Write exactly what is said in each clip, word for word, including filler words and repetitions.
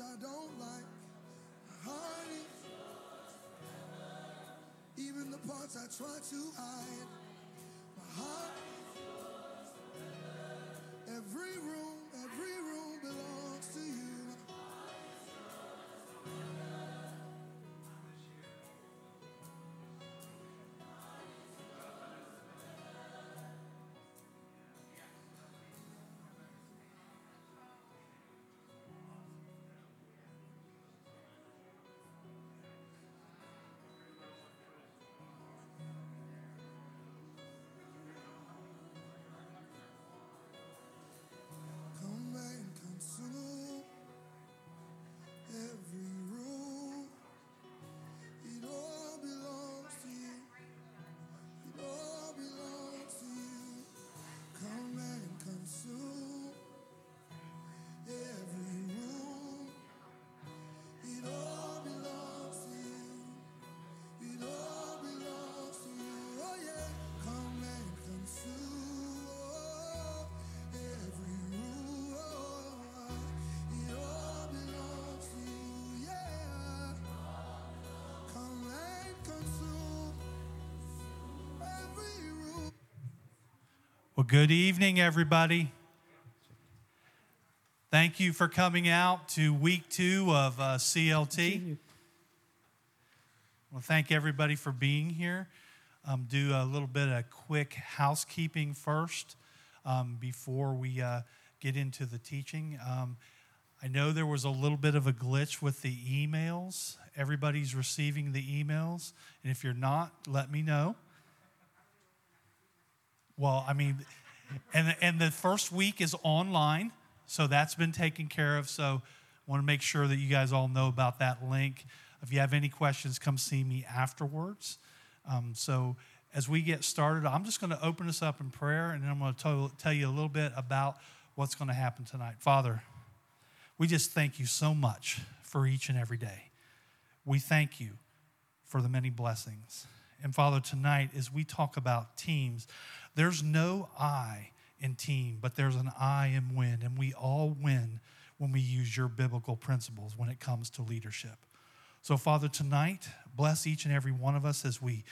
parts I don't like, honey. Even the parts I try to hide, my heart. Every room, every room belongs to you. Well, good evening, everybody. Thank you for coming out to week two of uh, C L T. Well, thank everybody for being here. Um, do a little bit of quick housekeeping first um, before we uh, get into the teaching. Um, I know there was a little bit of a glitch with the emails. Everybody's receiving the emails, and if you're not, let me know. Well, I mean, and, and the first week is online, so that's been taken care of. So I want to make sure that you guys all know about that link. If you have any questions, come see me afterwards. Um, so as we get started, I'm just going to open us up in prayer, and then I'm going to tell, tell you a little bit about what's going to happen tonight. Father, we just thank you so much for each and every day. We thank you for the many blessings. And Father, tonight, as we talk about teams, there's no I in team, but there's an I in win. And we all win when we use your biblical principles when it comes to leadership. So, Father, tonight, bless each and every one of us as we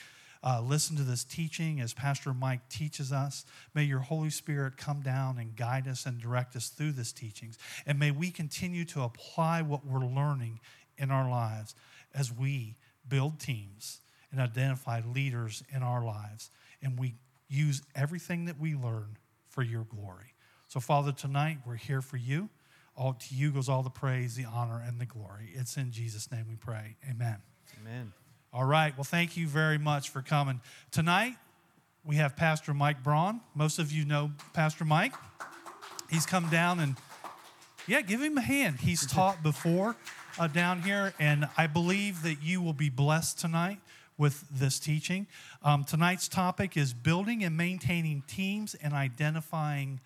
uh, listen to this teaching, as Pastor Mike teaches us. May your Holy Spirit come down and guide us and direct us through this teachings. And may we continue to apply what we're learning in our lives as we build teams and identify leaders in our lives, and we use everything that we learn for your glory. So, Father, tonight we're here for you. All to you goes all the praise, the honor, and the glory. It's in Jesus' name we pray. Amen. Amen. All right. Well, thank you very much for coming. Tonight we have Pastor Mike Braun. Most of you know Pastor Mike. He's come down and, yeah, give him a hand. He's taught before uh, down here, and I believe that you will be blessed tonight with this teaching. Um, tonight's topic is building and maintaining teams and identifying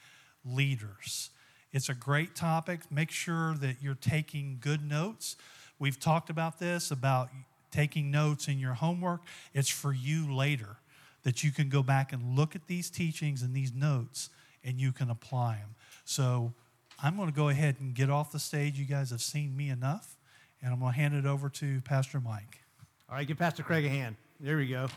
leaders. It's a great topic. Make sure that you're taking good notes. We've talked about this, about taking notes in your homework. It's for you later that you can go back and look at these teachings and these notes and you can apply them. So I'm going to go ahead and get off the stage. You guys have seen me enough, and I'm going to hand it over to Pastor Mike. All right, give Pastor Craig a hand. There we go.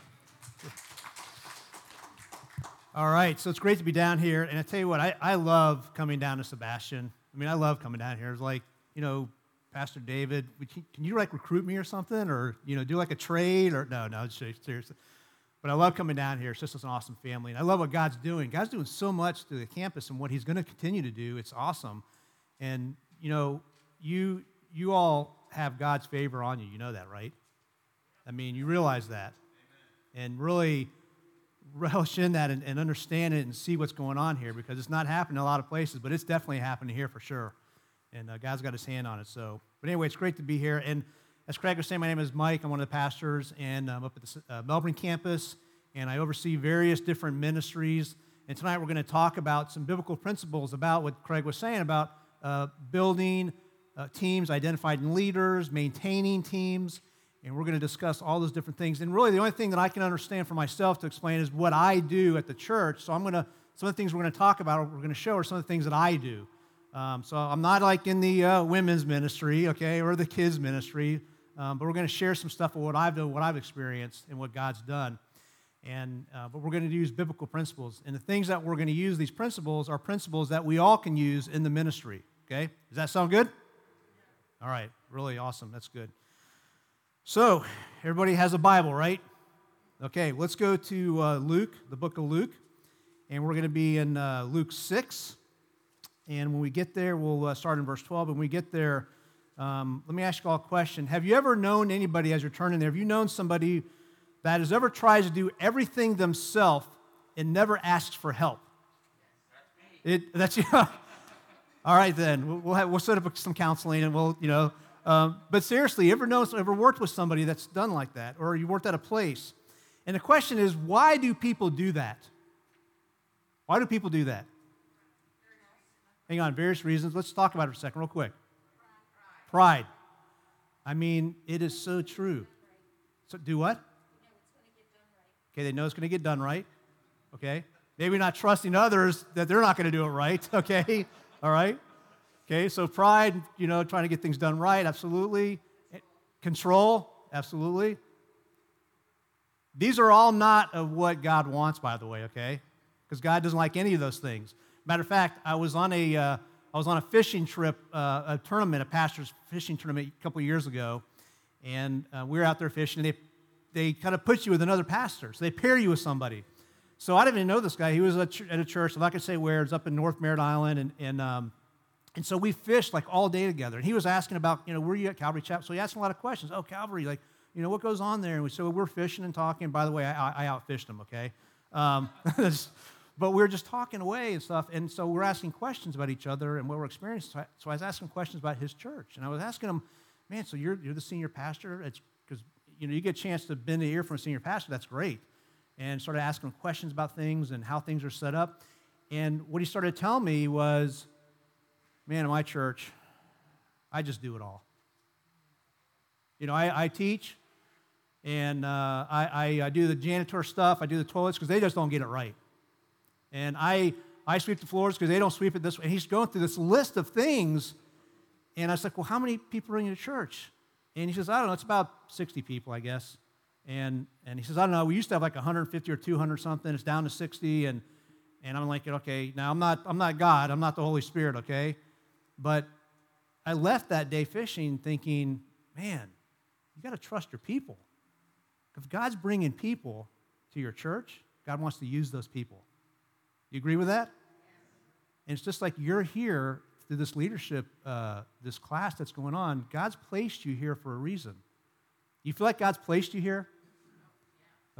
All right, so it's great to be down here. And I tell you what, I, I love coming down to Sebastian. I mean, I love coming down here. It's like, you know, Pastor David, would you, can you, like, recruit me or something? Or, you know, do, like, a trade? Or no, no, seriously. But I love coming down here. It's just an awesome family. And I love what God's doing. God's doing so much through the campus and what he's going to continue to do. It's awesome. And, you know, you you all have God's favor on you. You know that, right? I mean, you realize that. Amen. And really relish in that and, and understand it and see what's going on here, because it's not happening in a lot of places, but it's definitely happening here for sure. And uh, God's got his hand on it. So, but anyway, it's great to be here. And as Craig was saying, my name is Mike. I'm one of the pastors, and I'm up at the uh, Melbourne campus, and I oversee various different ministries. And tonight we're going to talk about some biblical principles about what Craig was saying about uh, building uh, teams, identifying leaders, maintaining teams. And we're going to discuss all those different things. And really, the only thing that I can understand for myself to explain is what I do at the church. So I'm going to, some of the things we're going to talk about, we're going to show are some of the things that I do Um, so I'm not like in the uh, women's ministry, okay, or the kids ministry, um, but we're going to share some stuff of what I've done, what I've experienced, and what God's done. And uh, but we're going to use biblical principles, and the things that we're going to use these principles are principles that we all can use in the ministry. Okay, does that sound good? All right, really awesome. That's good. So everybody has a Bible, right? Okay, let's go to uh, Luke, the book of Luke, and we're going to be in uh, Luke six. And when we get there, we'll uh, start in verse twelve. When we get there, um, let me ask you all a question. Have you ever known anybody, as you're turning there, have you known somebody that has ever tried to do everything themselves and never asks for help? Yes, that's me. It, that's, yeah. All right, then. We'll, have, we'll set up some counseling and we'll, you know. Um, but seriously, you ever, known, ever worked with somebody that's done like that, or you worked at a place? And the question is, why do people do that? Why do people do that? Hang on, various reasons. Let's talk about it for a second real quick. Pride. Pride. I mean, it is so true. So do what? Okay, they know it's going to get done right. Okay. Maybe not trusting others that they're not going to do it right. Okay. All right. Okay, so pride, you know, trying to get things done right. Absolutely. Control. Absolutely. These are all not of what God wants, by the way, okay? Because God doesn't like any of those things. Matter of fact, I was on a uh, I was on a fishing trip, uh, a tournament, a pastor's fishing tournament a couple of years ago, and uh, we were out there fishing, and they they kind of put you with another pastor, so they pair you with somebody. So I didn't even know this guy. He was at a church, I'm not going to say where, it's up in North Merritt Island, and and um, and so we fished like all day together. And he was asking about, you know, were you at Calvary Chapel? So he asked a lot of questions. Oh, Calvary, like, you know, what goes on there? And we, so we're fishing and talking. And by the way, I, I outfished him, okay? Um, But we were just talking away and stuff, and so we're asking questions about each other and what we're experiencing. So I, so I was asking questions about his church, and I was asking him, man, so you're you're the senior pastor? It's because, you know, you get a chance to bend the ear from a senior pastor. That's great. And started asking him questions about things and how things are set up. And what he started telling me was, man, in my church, I just do it all. You know, I, I teach, and uh, I, I, I do the janitor stuff. I do the toilets because they just don't get it right. And I I sweep the floors because they don't sweep it this way. And he's going through this list of things. And I was like, well, how many people are in your church? And he says, I don't know. It's about sixty people, I guess. And and he says, I don't know. We used to have like one hundred fifty or two hundred something. It's down to sixty. And and I'm like, okay, now I'm not I'm not God. I'm not the Holy Spirit, okay? But I left that day fishing thinking, man, you got to trust your people. If God's bringing people to your church, God wants to use those people. You agree with that? And it's just like you're here through this leadership, uh, this class that's going on. God's placed you here for a reason. You feel like God's placed you here?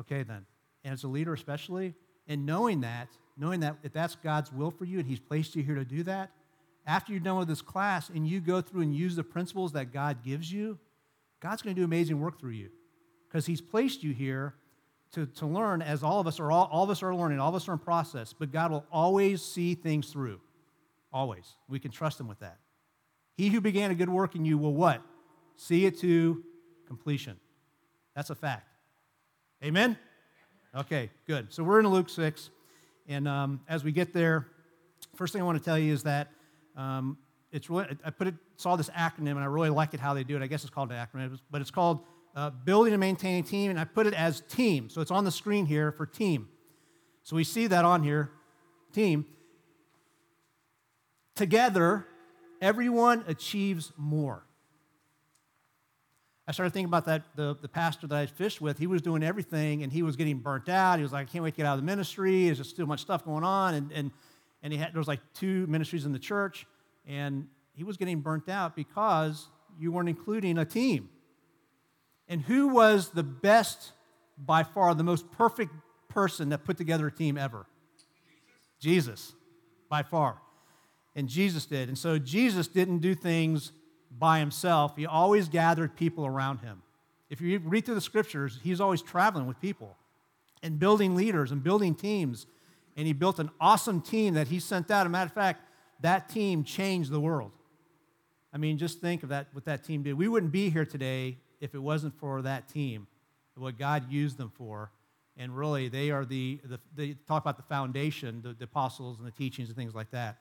Okay, then. And as a leader especially, and knowing that, knowing that if that's God's will for you and he's placed you here to do that, after you're done with this class and you go through and use the principles that God gives you, God's going to do amazing work through you because he's placed you here To, to learn, as all of us are all, all of us are learning, all of us are in process, but God will always see things through. Always. We can trust him with that. He who began a good work in you will what? See it to completion. That's a fact. Amen? Okay, good. So we're in Luke six, and um, as we get there, first thing I want to tell you is that um, it's really, I put it, saw this acronym, and I really like it how they do it. I guess it's called an acronym, but it's called Uh, building and maintaining team, and I put it as team. So it's on the screen here for team. So we see that on here, team. Together, everyone achieves more. I started thinking about that, the, the pastor that I fished with, he was doing everything, and he was getting burnt out. He was like, I can't wait to get out of the ministry. There's just too much stuff going on, and and, and he had, there was like two ministries in the church, and he was getting burnt out because you weren't including a team. And who was the best, by far, the most perfect person that put together a team ever? Jesus. Jesus, by far. And Jesus did. And so Jesus didn't do things by himself. He always gathered people around him. If you read through the scriptures, he's always traveling with people and building leaders and building teams. And he built an awesome team that he sent out. As a matter of fact, that team changed the world. I mean, just think of that, what that team did. We wouldn't be here today if it wasn't for that team, what God used them for. And really, they are the, the they talk about the foundation, the, the apostles and the teachings and things like that.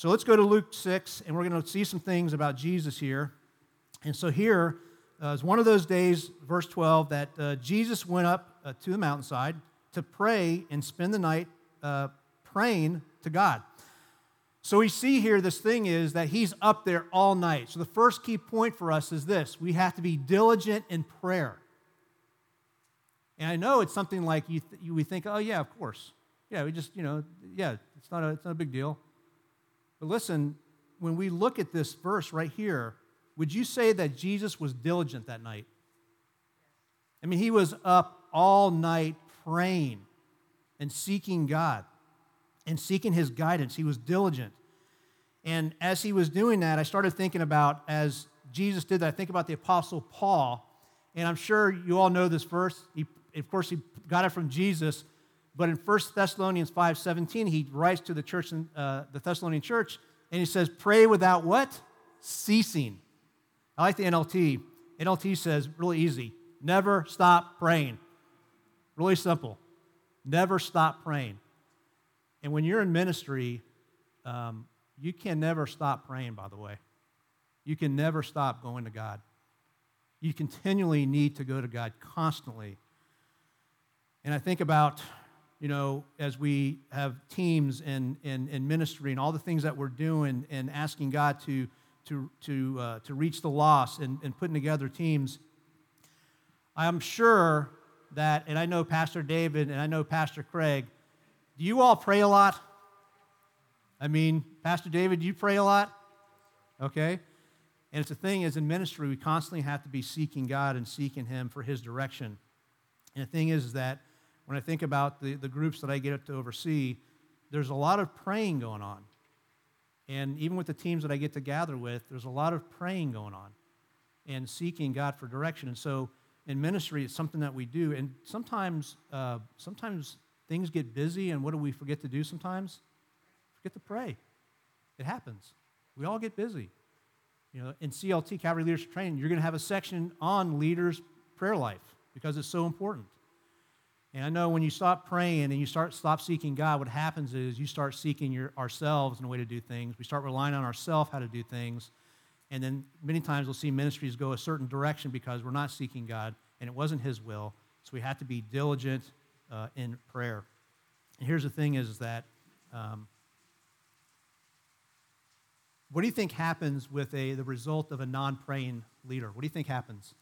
So let's go to Luke six, and we're going to see some things about Jesus here. And so here uh, is one of those days, verse twelve, that uh, Jesus went up uh, to the mountainside to pray and spend the night uh, praying to God. So we see here this thing is that he's up there all night. So the first key point for us is this: we have to be diligent in prayer. And I know it's something like you, th- you we think, oh yeah, of course, yeah, we just you know, yeah, it's not a, it's not a big deal. But listen, when we look at this verse right here, would you say that Jesus was diligent that night? I mean, he was up all night praying and seeking God and seeking his guidance. He was diligent. And as he was doing that, I started thinking about, as Jesus did that, I think about the Apostle Paul. And I'm sure you all know this verse. He, of course, he got it from Jesus. But in First Thessalonians five seventeen, he writes to the church, in, uh, the Thessalonian church, and he says, pray without what? Ceasing. I like the N L T. N L T says, really easy, never stop praying. Really simple. Never stop praying. And when you're in ministry, um, you can never stop praying, by the way. You can never stop going to God. You continually need to go to God constantly. And I think about, you know, as we have teams in, in, in ministry and all the things that we're doing and asking God to to to uh, to reach the lost and, and putting together teams, I'm sure that, and I know Pastor David and I know Pastor Craig, do you all pray a lot? I mean, Pastor David, you pray a lot? Okay. And it's the thing is, in ministry, we constantly have to be seeking God and seeking him for his direction. And the thing is, is that when I think about the, the groups that I get to oversee, there's a lot of praying going on. And even with the teams that I get to gather with, there's a lot of praying going on and seeking God for direction. And so in ministry, it's something that we do. And sometimes, uh, sometimes things get busy, and what do we forget to do sometimes? Forget to pray. It happens. We all get busy. You know, in C L T, Calvary Leadership Training, you're going to have a section on leaders' prayer life because it's so important. And I know when you stop praying and you start stop seeking God, what happens is you start seeking your, ourselves in a way to do things. We start relying on ourselves how to do things. And then many times we'll see ministries go a certain direction because we're not seeking God, and it wasn't his will. So we have to be diligent uh, in prayer. And here's the thing is, is that... Um, What do you think happens with a the result of a non-praying leader? What do you think happens?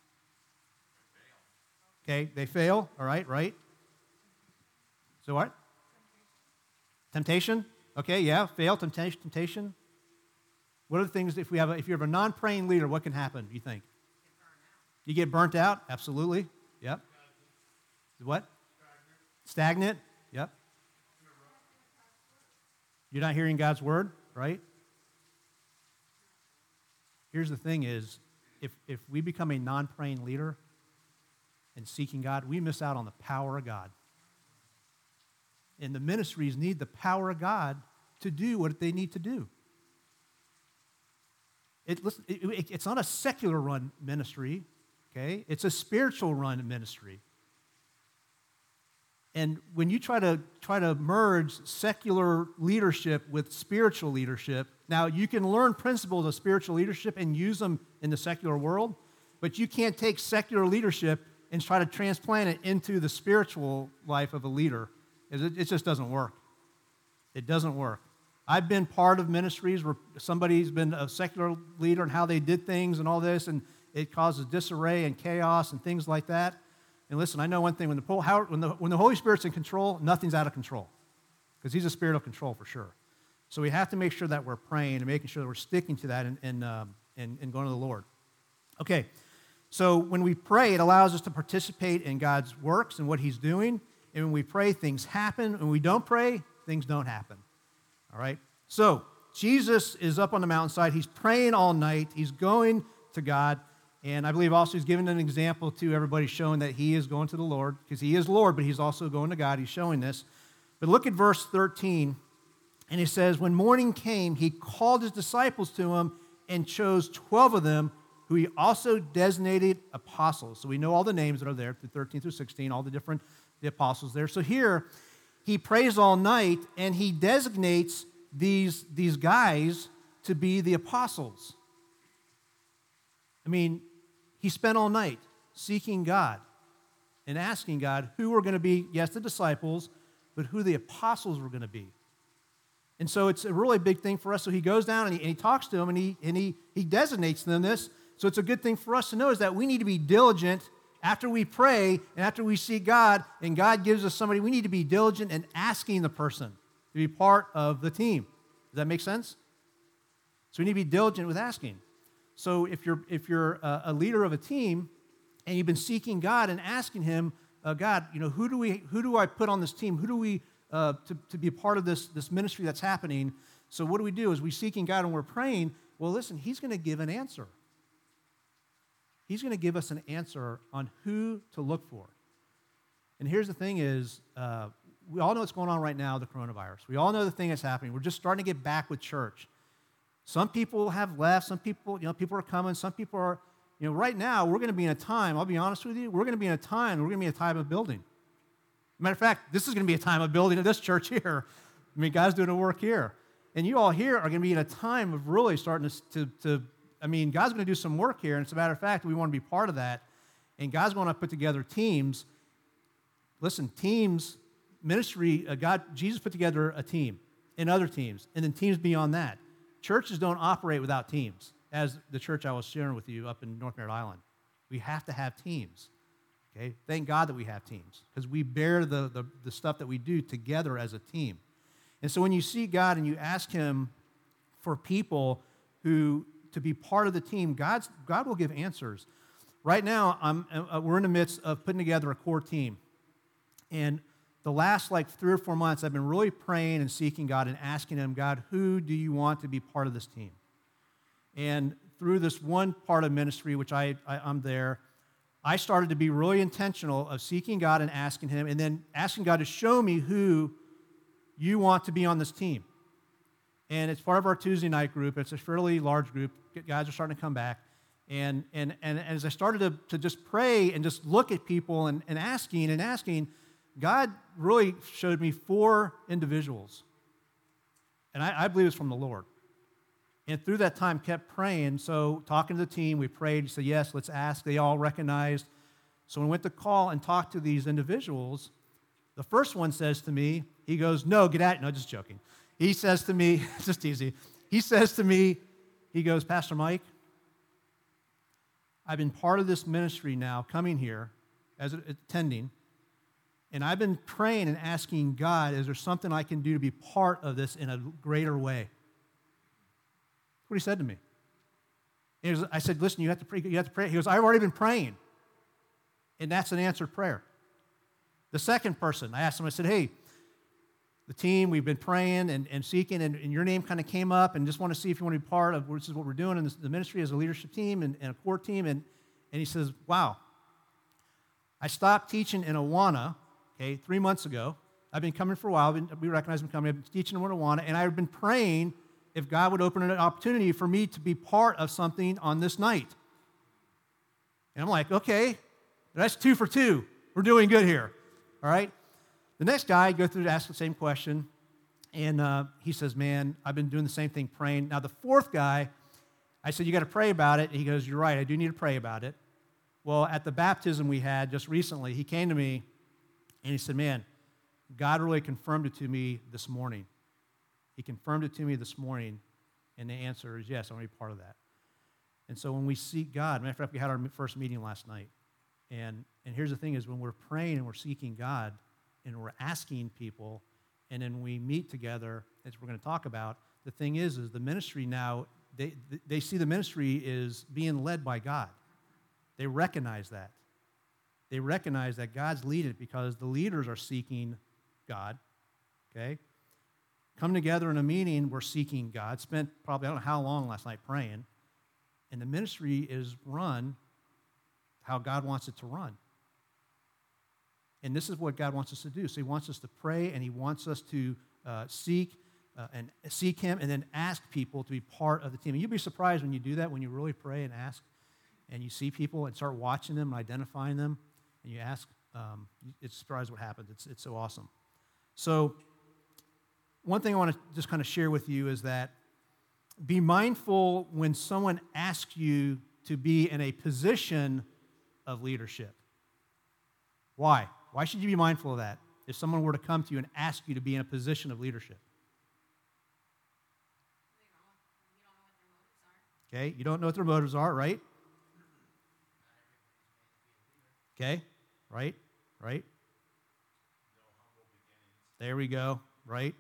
Okay, they fail. All right, right. So what? Temptation. Okay, yeah, fail, temptation, temptation. What are the things if we have a, if you have a non-praying leader, what can happen? Do you think? You get burnt out. Absolutely. Yep. What? Stagnant. Yep. You're not hearing God's word, right? Here's the thing is, if, if we become a non-praying leader and seeking God, we miss out on the power of God. And the ministries need the power of God to do what they need to do. It, listen, it, it, it's not a secular-run ministry, okay? It's a spiritual-run ministry. And when you try to try to merge secular leadership with spiritual leadership, now you can learn principles of spiritual leadership and use them in the secular world, but you can't take secular leadership and try to transplant it into the spiritual life of a leader. It, it just doesn't work. It doesn't work. I've been part of ministries where somebody's been a secular leader and how they did things and all this, and it causes disarray and chaos and things like that. And listen, I know one thing, when the, how, when, the, when the Holy Spirit's in control, nothing's out of control, because he's a spirit of control for sure. So we have to make sure that we're praying and making sure that we're sticking to that and, and, um, and, and going to the Lord. Okay, so when we pray, it allows us to participate in God's works and what he's doing. And when we pray, things happen. When we don't pray, things don't happen. All right, so Jesus is up on the mountainside. He's praying all night. He's going to God. And I believe also he's given an example to everybody, showing that he is going to the Lord, because he is Lord, but he's also going to God. He's showing this. But look at verse thirteen, and he says, when morning came, he called his disciples to him and chose twelve of them, who he also designated apostles. So we know all the names that are there, through thirteen through sixteen, all the different the apostles there. So here, he prays all night, and he designates these, these guys to be the apostles. I mean, he spent all night seeking God and asking God who were going to be, yes, the disciples, but who the apostles were going to be. And so it's a really big thing for us. So he goes down and he, and he talks to them, and he and he he designates them this. So it's a good thing for us to know is that we need to be diligent after we pray and after we see God, and God gives us somebody, we need to be diligent in asking the person to be part of the team. Does that make sense? So we need to be diligent with asking. So if you're if you're a leader of a team and you've been seeking God and asking Him, uh, God, you know, who do we who do I put on this team? Who do we Uh, to, to be a part of this, this ministry that's happening. So what do we do? As we're seeking God and we're praying, well, listen, He's going to give an answer. He's going to give us an answer on who to look for. And here's the thing is, uh, we all know what's going on right now, the coronavirus. We all know the thing that's happening. We're just starting to get back with church. Some people have left. Some people, you know, people are coming. Some people are, you know, right now, we're going to be in a time, I'll be honest with you, we're going to be in a time, we're going to be in a time of building. Matter of fact, this is going to be a time of building of this church here. I mean, God's doing a work here. And you all here are going to be in a time of really starting to, to, to, I mean, God's going to do some work here. And as a matter of fact, we want to be part of that. And God's going to put together teams. Listen, teams, ministry, uh, God, Jesus put together a team and other teams, and then teams beyond that. Churches don't operate without teams, as the church I was sharing with you up in North Merritt Island. We have to have teams. Okay. Thank God that we have teams because we bear the, the, the stuff that we do together as a team. And so when you see God and you ask Him for people who to be part of the team, God's, God will give answers. Right now, I'm, uh, we're in the midst of putting together a core team. And the last like three or four months, I've been really praying and seeking God and asking Him, God, who do you want to be part of this team? And through this one part of ministry, which I, I I'm there, I started to be really intentional of seeking God and asking Him and then asking God to show me who you want to be on this team. And it's part of our Tuesday night group. It's a fairly large group. Guys are starting to come back. And and and as I started to, to just pray and just look at people and, and asking and asking, God really showed me four individuals. And I, I believe it's from the Lord. And through that time, kept praying. So talking to the team, we prayed. He said, yes, let's ask. They all recognized. So when we went to call and talk to these individuals, the first one says to me, he goes, no, get out. No, just joking. He says to me, just easy. He says to me, he goes, Pastor Mike, I've been part of this ministry now, coming here as attending, and I've been praying and asking God, is there something I can do to be part of this in a greater way? What he said to me. He was, I said, listen, you have to pray. You have to pray. He goes, I've already been praying. And that's an answered prayer. The second person, I asked him, I said, hey, the team, we've been praying and, and seeking, and, and your name kind of came up, and just want to see if you want to be part of this is what we're doing in this, the ministry as a leadership team and, and a core team. And, and he says, wow, I stopped teaching in Awana, okay, three months ago. I've been coming for a while. Been, we recognize I'm coming. I've been teaching in Awana, and I've been praying if God would open an opportunity for me to be part of something on this night. And I'm like, okay, that's two for two. We're doing good here, all right? The next guy, I go through to ask the same question, and uh, he says, man, I've been doing the same thing, praying. Now, the fourth guy, I said, you got to pray about it. And he goes, you're right, I do need to pray about it. Well, at the baptism we had just recently, he came to me, and he said, man, God really confirmed it to me this morning. He confirmed it to me this morning, and the answer is yes, I want to be part of that. And so when we seek God, matter of fact, we had our first meeting last night, and, and here's the thing is when we're praying and we're seeking God and we're asking people, and then we meet together, as we're going to talk about, the thing is, is the ministry now, they, they see the ministry is being led by God. They recognize that. They recognize that God's leading it because the leaders are seeking God, okay? Come together in a meeting, we're seeking God. Spent probably, I don't know how long last night praying. And the ministry is run how God wants it to run. And this is what God wants us to do. So He wants us to pray, and He wants us to uh, seek uh, and seek Him and then ask people to be part of the team. And you'll be surprised when you do that, when you really pray and ask, and you see people and start watching them and identifying them, and you ask, um, it's surprised what happens. It's, it's so awesome. So one thing I want to just kind of share with you is that be mindful when someone asks you to be in a position of leadership. Why? Why should you be mindful of that if someone were to come to you and ask you to be in a position of leadership? Okay, you don't know what their motives are, right? Okay, right, right. There we go, right?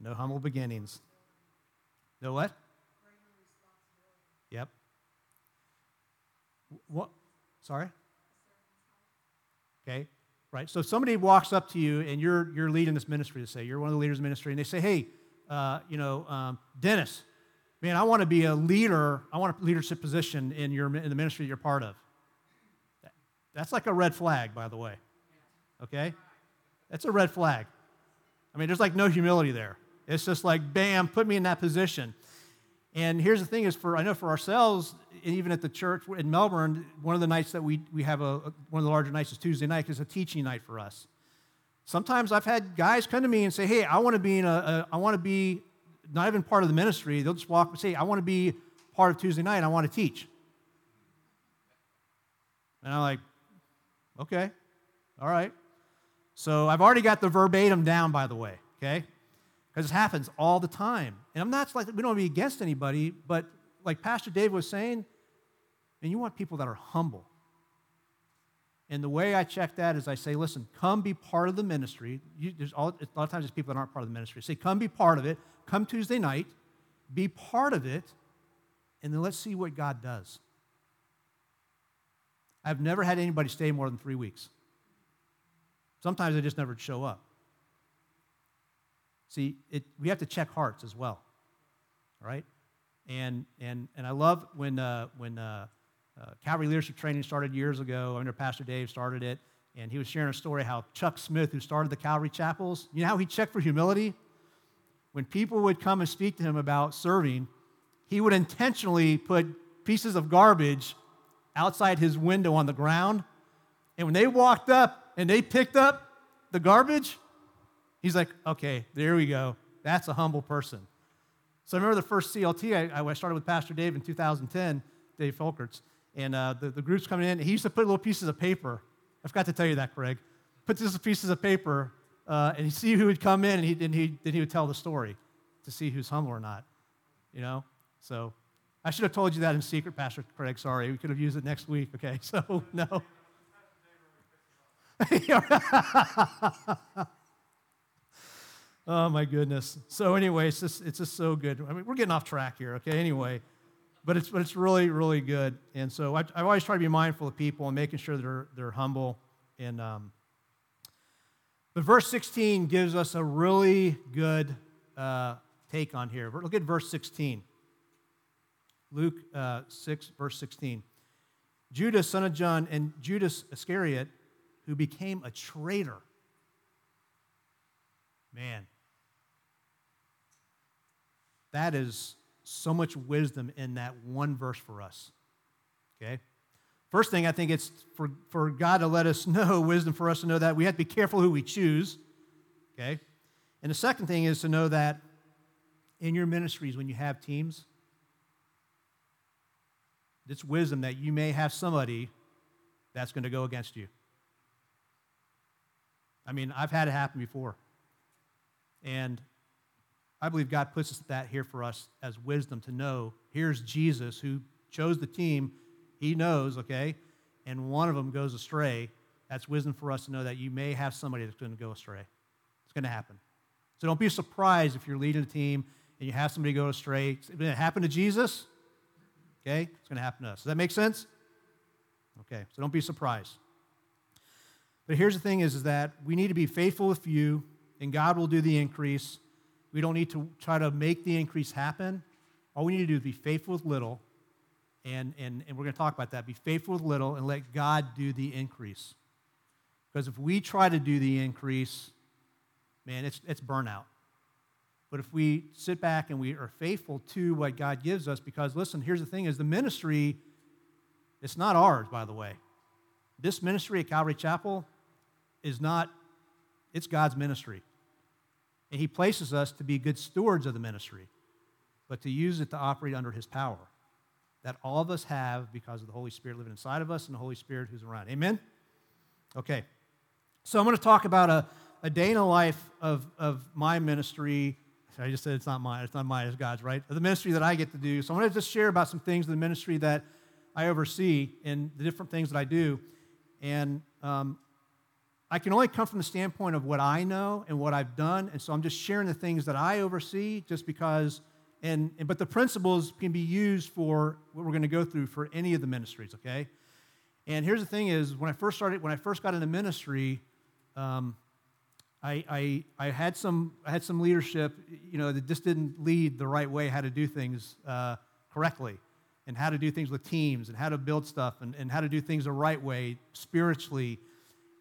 No humble beginnings. No what? Yep. What? Sorry? Okay, right. So if somebody walks up to you and you're you're leading this ministry, to say you're one of the leaders of ministry, and they say, "Hey, uh, you know, um, Dennis, man, I want to be a leader. I want a leadership position in your in the ministry you're part of." That's like a red flag, by the way. Okay, that's a red flag. I mean, there's like no humility there. It's just like, bam, put me in that position. And here's the thing is for, I know for ourselves, even at the church in Melbourne, one of the nights that we we have, a one of the larger nights is Tuesday night, because it's a teaching night for us. Sometimes I've had guys come to me and say, hey, I want to be in a, a I want to be not even part of the ministry. They'll just walk and say, I want to be part of Tuesday night. I want to teach. And I'm like, okay, all right. So I've already got the verbatim down, by the way, okay? Because it happens all the time. And I'm not like, we don't want to be against anybody, but like Pastor Dave was saying, and you want people that are humble. And the way I check that is I say, listen, come be part of the ministry. You, there's all, a lot of times there's people that aren't part of the ministry. Say, come be part of it. Come Tuesday night, be part of it, and then let's see what God does. I've never had anybody stay more than three weeks. Sometimes they just never show up. See, it, we have to check hearts as well, all right? And and and I love when uh, when uh, uh, Calvary Leadership Training started years ago. I know Pastor Dave started it, and he was sharing a story how Chuck Smith, who started the Calvary Chapels, you know how he checked for humility? When people would come and speak to him about serving, he would intentionally put pieces of garbage outside his window on the ground, and when they walked up and they picked up the garbage, he's like, okay, there we go. That's a humble person. So I remember the first C L T, I, I started with Pastor Dave in two thousand ten, Dave Folkert, and uh, the, the group's coming in. He used to put little pieces of paper. I forgot to tell you that, Craig. Put these pieces of paper, uh, and he'd see who would come in, and he, then, he, then he would tell the story to see who's humble or not, you know? So I should have told you that in secret, Pastor Craig. Sorry. We could have used it next week, okay? So no. Oh, my goodness. So anyway, it's just, it's just so good. I mean, we're getting off track here, okay, anyway. But it's but it's really, really good. And so I, I always try to be mindful of people and making sure they're they're humble. And um, but verse sixteen gives us a really good uh, take on here. Look at verse sixteen. Luke uh, six, verse sixteen. Judas, son of John, and Judas Iscariot, who became a traitor. Man. That is so much wisdom in that one verse for us, okay? First thing, I think it's for, for God to let us know, wisdom for us to know that we have to be careful who we choose, okay? And the second thing is to know that in your ministries, when you have teams, it's wisdom that you may have somebody that's going to go against you. I mean, I've had it happen before. And I believe God puts that here for us as wisdom to know, here's Jesus who chose the team, he knows, okay, and one of them goes astray. That's wisdom for us to know that you may have somebody that's going to go astray. It's going to happen. So don't be surprised if you're leading a team and you have somebody go astray. It's going to happen to Jesus, okay, it's going to happen to us. Does that make sense? Okay, so don't be surprised. But here's the thing is, is that we need to be faithful with you, and God will do the increase. We don't need to try to make the increase happen. All we need to do is be faithful with little, and, and, and we're going to talk about that. Be faithful with little and let God do the increase. Because if we try to do the increase, man, it's, it's burnout. But if we sit back and we are faithful to what God gives us, because listen, here's the thing is the ministry, it's not ours, by the way. This ministry at Calvary Chapel is not, it's God's ministry. And he places us to be good stewards of the ministry, but to use it to operate under his power that all of us have because of the Holy Spirit living inside of us and the Holy Spirit who's around. Amen? Okay. So I'm going to talk about a, a day in the life of, of my ministry. I just said it's not mine. It's not mine. It's God's, right? The ministry that I get to do. So I'm going to just share about some things in the ministry that I oversee and the different things that I do. And um, I can only come from the standpoint of what I know and what I've done. And so I'm just sharing the things that I oversee just because, and, and but the principles can be used for what we're going to go through for any of the ministries, okay? And here's the thing is, when I first started, when I first got into ministry, Um, I, I I had some I had some leadership, you know, that just didn't lead the right way, how to do things uh, correctly, and how to do things with teams, and how to build stuff, and, and how to do things the right way spiritually.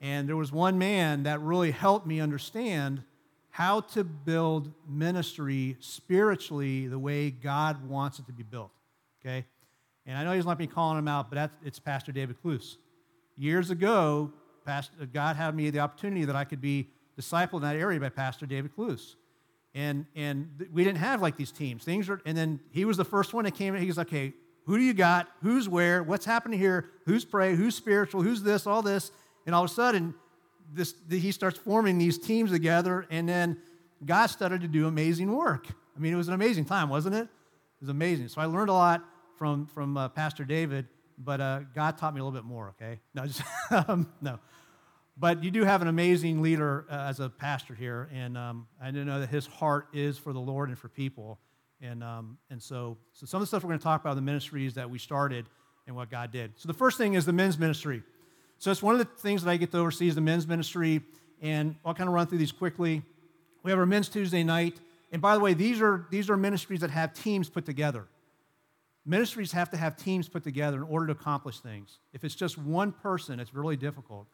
And there was one man that really helped me understand how to build ministry spiritually the way God wants it to be built. Okay, and I know he's not me calling him out, but that's, it's Pastor David Cluse. Years ago, Pastor, God had me the opportunity that I could be discipled in that area by Pastor David Cluse. And and th- we didn't have like these teams. Things are, and then he was the first one that came in. He was like, okay, who do you got? Who's where? What's happening here? Who's pray? Who's spiritual? Who's this? All this. And all of a sudden, this the, he starts forming these teams together. And then God started to do amazing work. I mean, it was an amazing time, wasn't it? It was amazing. So I learned a lot from, from uh, Pastor David, but uh, God taught me a little bit more, okay? No, just, um, no. But you do have an amazing leader uh, as a pastor here, and um, I know that his heart is for the Lord and for people. And um, and so, so some of the stuff we're going to talk about are the ministries that we started and what God did. So the first thing is the men's ministry. So it's one of the things that I get to oversee is the men's ministry, and I'll kind of run through these quickly. We have our Men's Tuesday night, and by the way, these are these are ministries that have teams put together. Ministries have to have teams put together in order to accomplish things. If it's just one person, it's really difficult.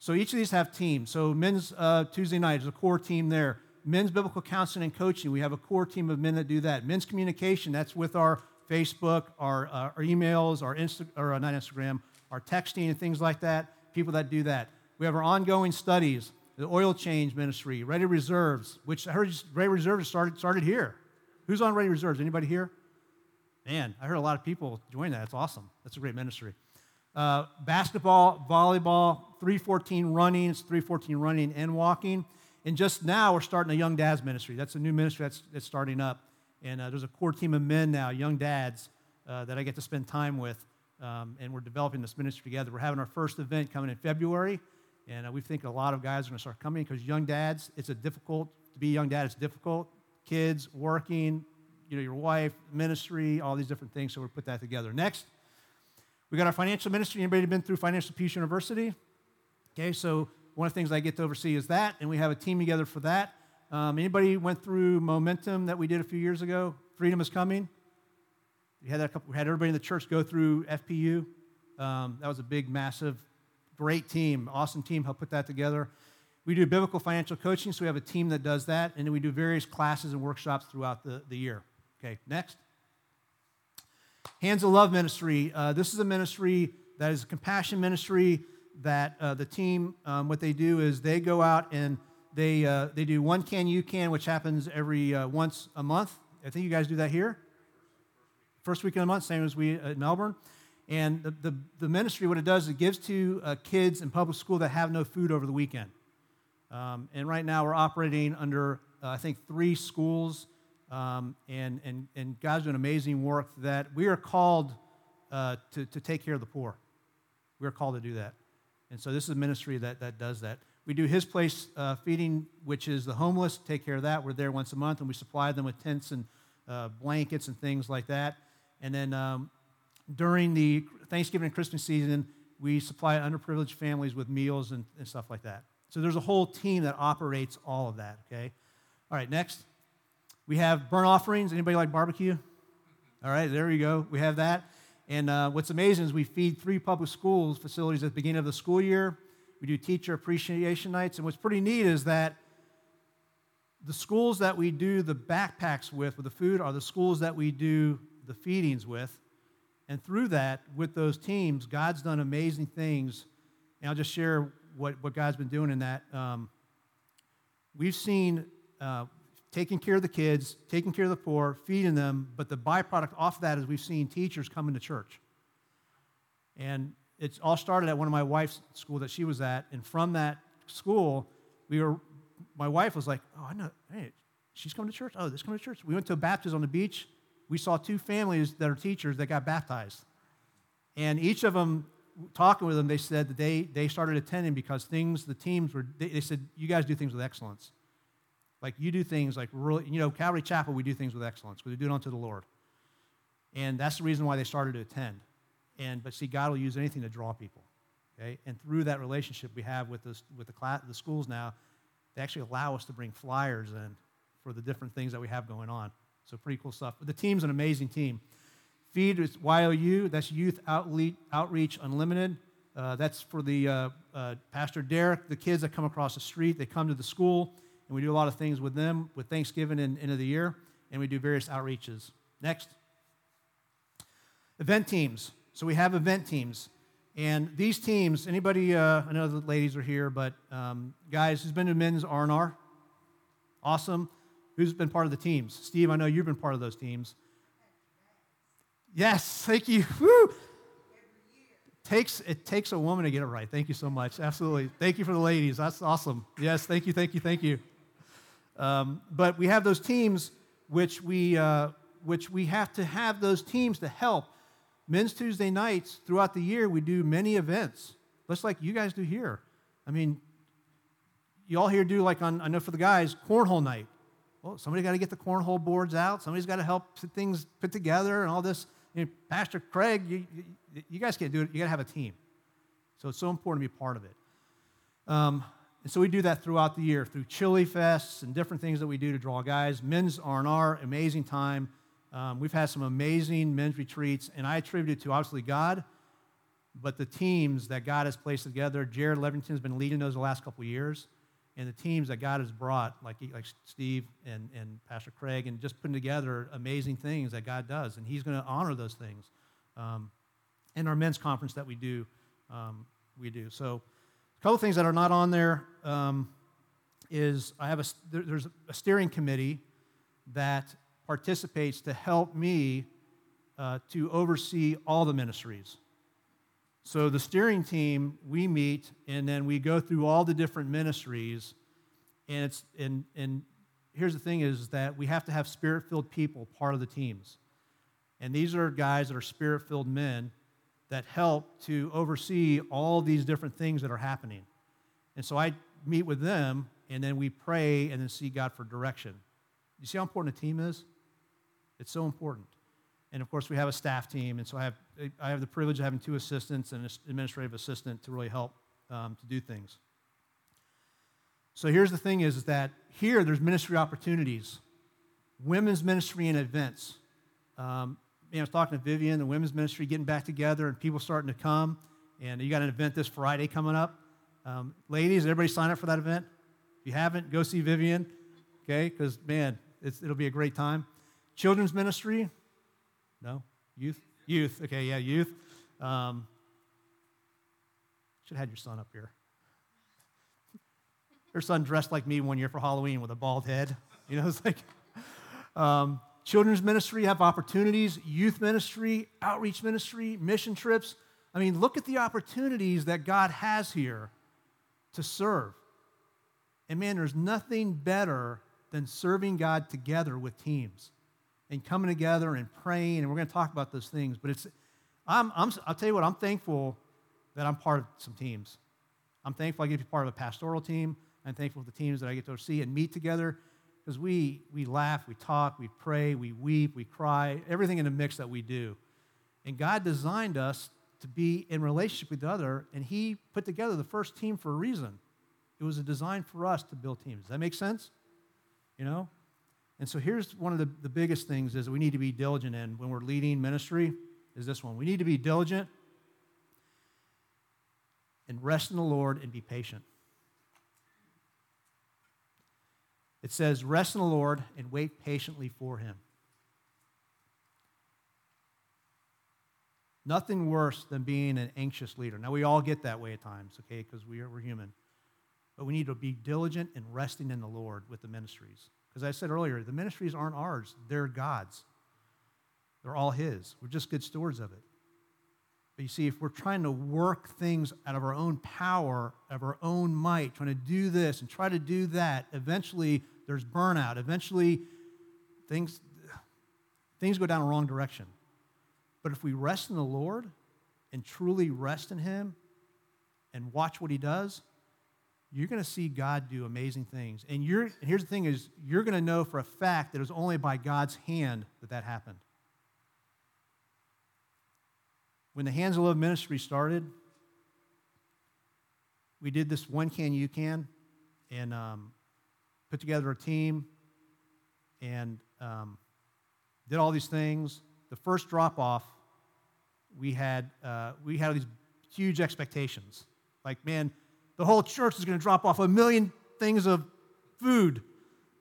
So each of these have teams. So Men's uh, Tuesday night is a core team there. Men's Biblical Counseling and Coaching, we have a core team of men that do that. Men's Communication, that's with our Facebook, our, uh, our emails, our Insta- or uh, not Instagram, our texting and things like that, people that do that. We have our ongoing studies, the Oil Change Ministry, Ready Reserves, which I heard Ready Reserves started, started here. Who's on Ready Reserves? Anybody here? Man, I heard a lot of people join that. That's awesome. That's a great ministry. Uh, basketball, volleyball, three fourteen running, it's three fourteen running and walking. And just now we're starting a Young Dads ministry. That's a new ministry that's, that's starting up. And uh, there's a core team of men now, young dads, uh, that I get to spend time with. Um, and we're developing this ministry together. We're having our first event coming in February. And uh, we think a lot of guys are going to start coming because young dads, it's a difficult, to be a young dad, it's difficult. Kids, working, you know, your wife, ministry, all these different things. So we put that together. Next. We got our financial ministry. Anybody been through Financial Peace University? Okay, so one of the things I get to oversee is that, and we have a team together for that. Um, anybody went through Momentum that we did a few years ago? Freedom is Coming. We had that. Couple, we had everybody in the church go through F P U. Um, that was a big, massive, great team, awesome team. Helped put that together. We do biblical financial coaching, so we have a team that does that, and then we do various classes and workshops throughout the, the year. Okay, next. Hands of Love Ministry. Uh, this is a ministry that is a compassion ministry that uh, the team, um, what they do is they go out and they uh, they do One Can You Can, which happens every uh, once a month. I think you guys do that here? First week of the month, same as we at Melbourne. And the, the, the ministry, what it does is it gives to uh, kids in public school that have no food over the weekend. Um, and right now we're operating under, uh, I think, three schools. Um, and, and, and God's doing amazing work that we are called uh, to, to take care of the poor. We are called to do that. And so this is a ministry that, that does that. We do His Place uh, feeding, which is the homeless, take care of that. We're there once a month, and we supply them with tents and uh, blankets and things like that. And then um, during the Thanksgiving and Christmas season, we supply underprivileged families with meals and, and stuff like that. So there's a whole team that operates all of that, okay? All right, next. We have burnt offerings. Anybody like barbecue? All right, there you go. We have that. And uh, what's amazing is we feed three public schools facilities at the beginning of the school year. We do teacher appreciation nights. And what's pretty neat is that the schools that we do the backpacks with, with the food, are the schools that we do the feedings with. And through that, with those teams, God's done amazing things. And I'll just share what, what God's been doing in that. Um, we've seen uh, taking care of the kids, taking care of the poor, feeding them, but the byproduct off that is we've seen teachers come into church. And it all started at one of my wife's school that she was at, and from that school, we were. My wife was like, oh, I know, hey, she's coming to church. Oh, this coming to church. We went to a baptism on the beach. We saw two families that are teachers that got baptized. And each of them, talking with them, they said that they, they started attending because things, the teams were, they, they said, you guys do things with excellence. Like, you do things like really, you know, Calvary Chapel, we do things with excellence. We do it unto the Lord. And that's the reason why they started to attend. And, but see, God will use anything to draw people, okay? And through that relationship we have with, this, with the, class, the schools now, they actually allow us to bring flyers in for the different things that we have going on. So pretty cool stuff. But the team's an amazing team. FEED is Y O U. That's Youth Outreach Unlimited. Uh, that's for the uh, uh, Pastor Derek, the kids that come across the street. They come to the school, and we do a lot of things with them with Thanksgiving and end of the year, and we do various outreaches. Next. Event teams. So we have event teams. And these teams, anybody, uh, I know the ladies are here, but um, guys, who's been to Men's R and R? Awesome. Who's been part of the teams? Steve, I know you've been part of those teams. Yes, thank you. Woo! Takes, it takes a woman to get it right. Thank you so much. Absolutely. Thank you for the ladies. That's awesome. Yes, thank you, thank you, thank you. Um, but we have those teams which we uh, which we have to have those teams to help. Men's Tuesday nights, throughout the year, we do many events, just like you guys do here. I mean, you all here do, like, on, I know for the guys, cornhole night. Well, somebody's got to get the cornhole boards out. Somebody's got to help things put together and all this. You know, Pastor Craig, you, you, you guys can't do it. You got to have a team. So it's so important to be part of it. Um, and so we do that throughout the year, through chili fests and different things that we do to draw guys. Men's R and R, amazing time. Um, we've had some amazing men's retreats, and I attribute it to, obviously, God, but the teams that God has placed together. Jared Levington's been leading those the last couple of years, and the teams that God has brought, like like Steve and, and Pastor Craig, and just putting together amazing things that God does, and he's going to honor those things. Um, and our men's conference that we do, um, we do. So a couple of things that are not on there um, is I have a, there, there's a steering committee that participates to help me uh, to oversee all the ministries. So the steering team, we meet, and then we go through all the different ministries. And it's and and here's the thing is that we have to have Spirit-filled people part of the teams. And these are guys that are Spirit-filled men that help to oversee all these different things that are happening. And so I meet with them, and then we pray and then see God for direction. You see how important a team is? It's so important. And, of course, we have a staff team, and so I have I have the privilege of having two assistants and an administrative assistant to really help um, to do things. So here's the thing is, is that here there's ministry opportunities, women's ministry and events. Um, you know, I was talking to Vivian, the women's ministry getting back together and people starting to come, and you got an event this Friday coming up. Um, ladies, everybody sign up for that event? If you haven't, go see Vivian, okay, because, man, it's, it'll be a great time. Children's ministry. No? Youth? Youth. Okay, yeah, youth. Um, should have had your son up here. Your son dressed like me one year for Halloween with a bald head. You know, it's like um, children's ministry have opportunities, youth ministry, outreach ministry, mission trips. I mean, look at the opportunities that God has here to serve. And, man, there's nothing better than serving God together with teams and coming together and praying, and we're going to talk about those things. But it's, I'm, I'm, I'll tell you what, I'm thankful that I'm part of some teams. I'm thankful I get to be part of a pastoral team. I'm thankful for the teams that I get to see and meet together because we we laugh, we talk, we pray, we weep, we cry, everything in the mix that we do. And God designed us to be in relationship with the other, and he put together the first team for a reason. It was a design for us to build teams. Does that make sense? You know? And so here's one of the, the biggest things is that we need to be diligent in when we're leading ministry is this one. We need to be diligent and rest in the Lord and be patient. It says, rest in the Lord and wait patiently for him. Nothing worse than being an anxious leader. Now, we all get that way at times, okay, because we are, we're human. but we need to be diligent in resting in the Lord with the ministries. Because I said earlier, the ministries aren't ours, they're God's. They're all His. We're just good stewards of it. But you see, if we're trying to work things out of our own power, of our own might, trying to do this and try to do that, eventually there's burnout. Eventually things, things go down the wrong direction. But if we rest in the Lord and truly rest in Him and watch what He does, you're going to see God do amazing things. And you're and here's the thing is, you're going to know for a fact that it was only by God's hand that that happened. When the Hands of Love ministry started, we did this One Can You Can, and um, put together a team, and um, did all these things. The first drop-off, we had uh, we had these huge expectations, like, man, the whole church is going to drop off a million things of food.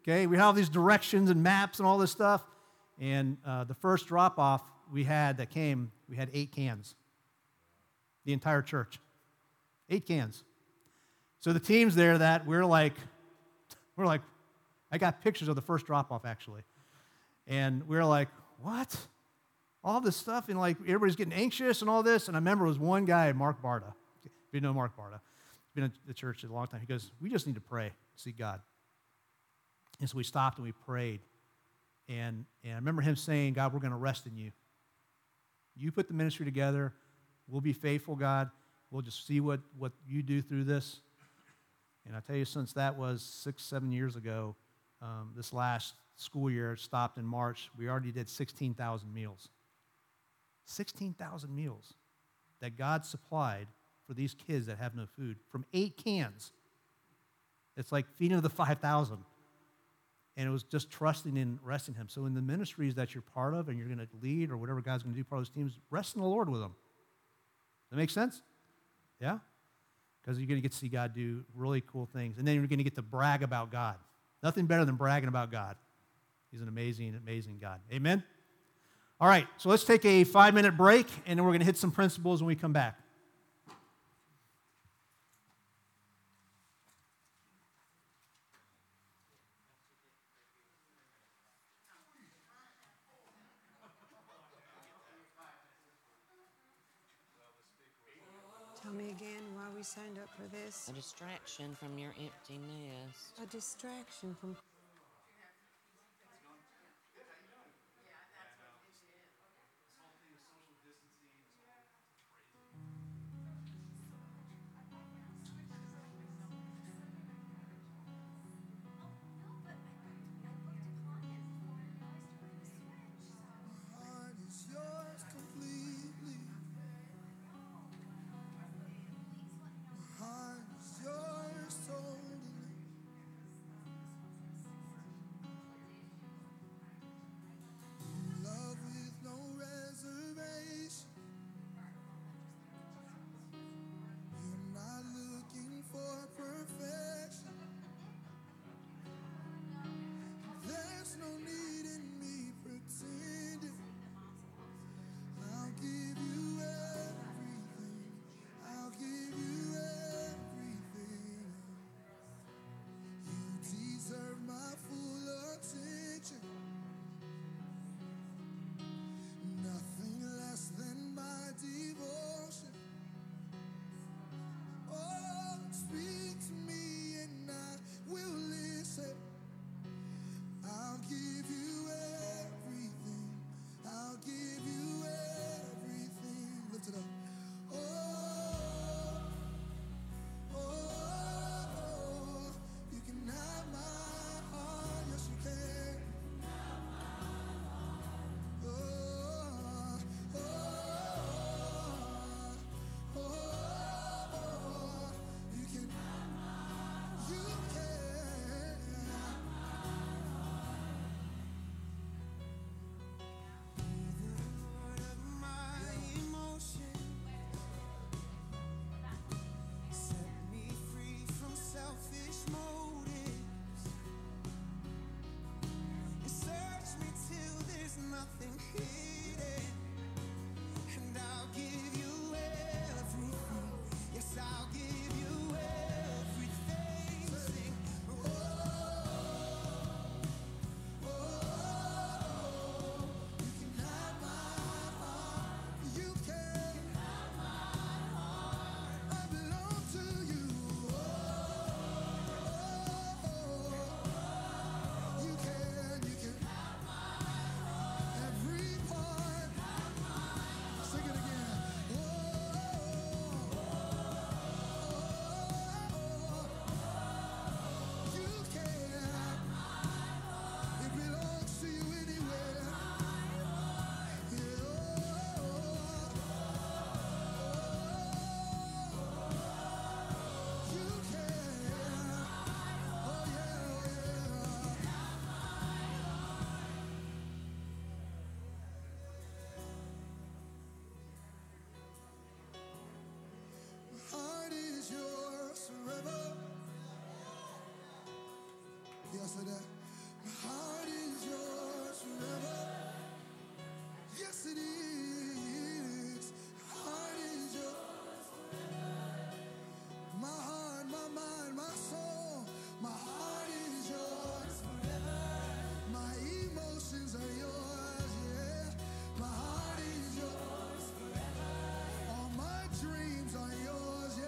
Okay, we have these directions and maps and all this stuff, and uh, the first drop-off we had that came, we had eight cans. The entire church. Eight cans. So the team's there that we're like, we're like, I got pictures of the first drop-off, actually. And we're like, what? All this stuff, and like everybody's getting anxious and all this. And I remember it was one guy, Mark Barda. If you know Mark Barda, he's been in the church a long time. He goes, we just need to pray, see God. And so we stopped and we prayed. And, and I remember him saying, God, we're going to rest in You. You put the ministry together. We'll be faithful, God. We'll just see what, what You do through this. And I tell you, since that was six, seven years ago, um, this last school year stopped in March, we already did sixteen thousand meals. sixteen thousand meals that God supplied for these kids that have no food from eight cans. It's like feeding of the five thousand. And it was just trusting and resting Him. So in the ministries that you're part of and you're going to lead or whatever God's going to do, part of those teams, rest in the Lord with them. Does that make sense? Yeah? Because you're going to get to see God do really cool things. And then you're going to get to brag about God. Nothing better than bragging about God. He's an amazing, amazing God. Amen? All right, so let's take a five-minute break, and then we're going to hit some principles when we come back. We signed up for this. A distraction from your empty nest. A distraction from... Yes, it is. My heart is yours forever. Yes, it is. My heart is yours forever. My heart, my mind, my soul. My heart is yours forever. My emotions are yours, yeah. My heart is yours forever. All my dreams are yours, yeah.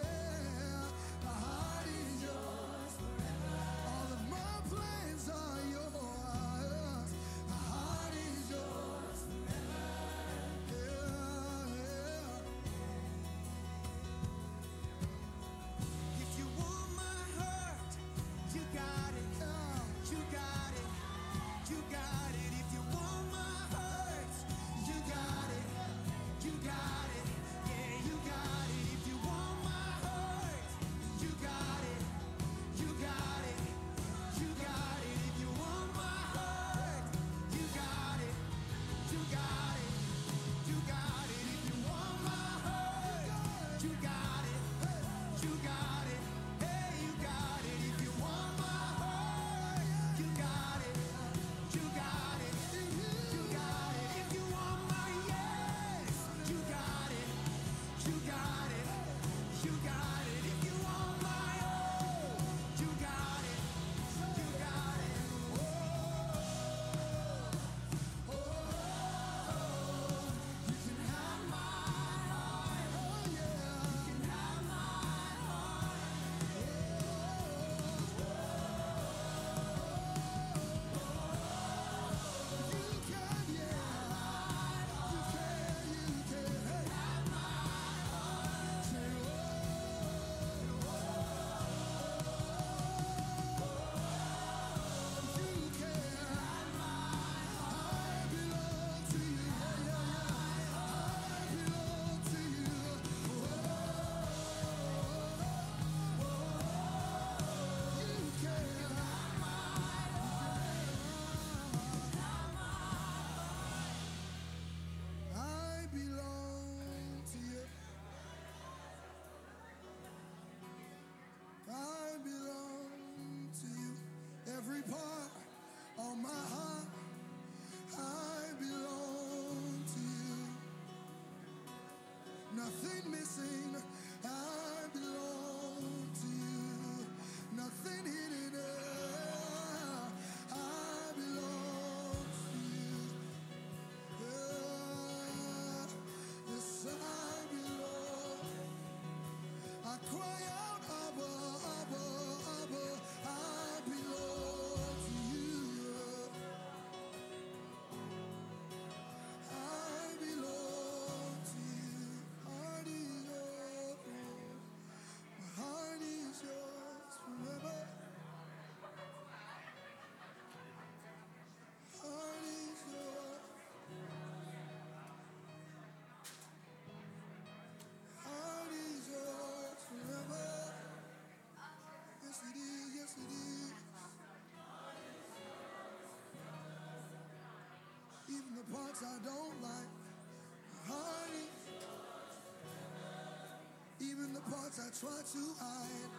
Try to hide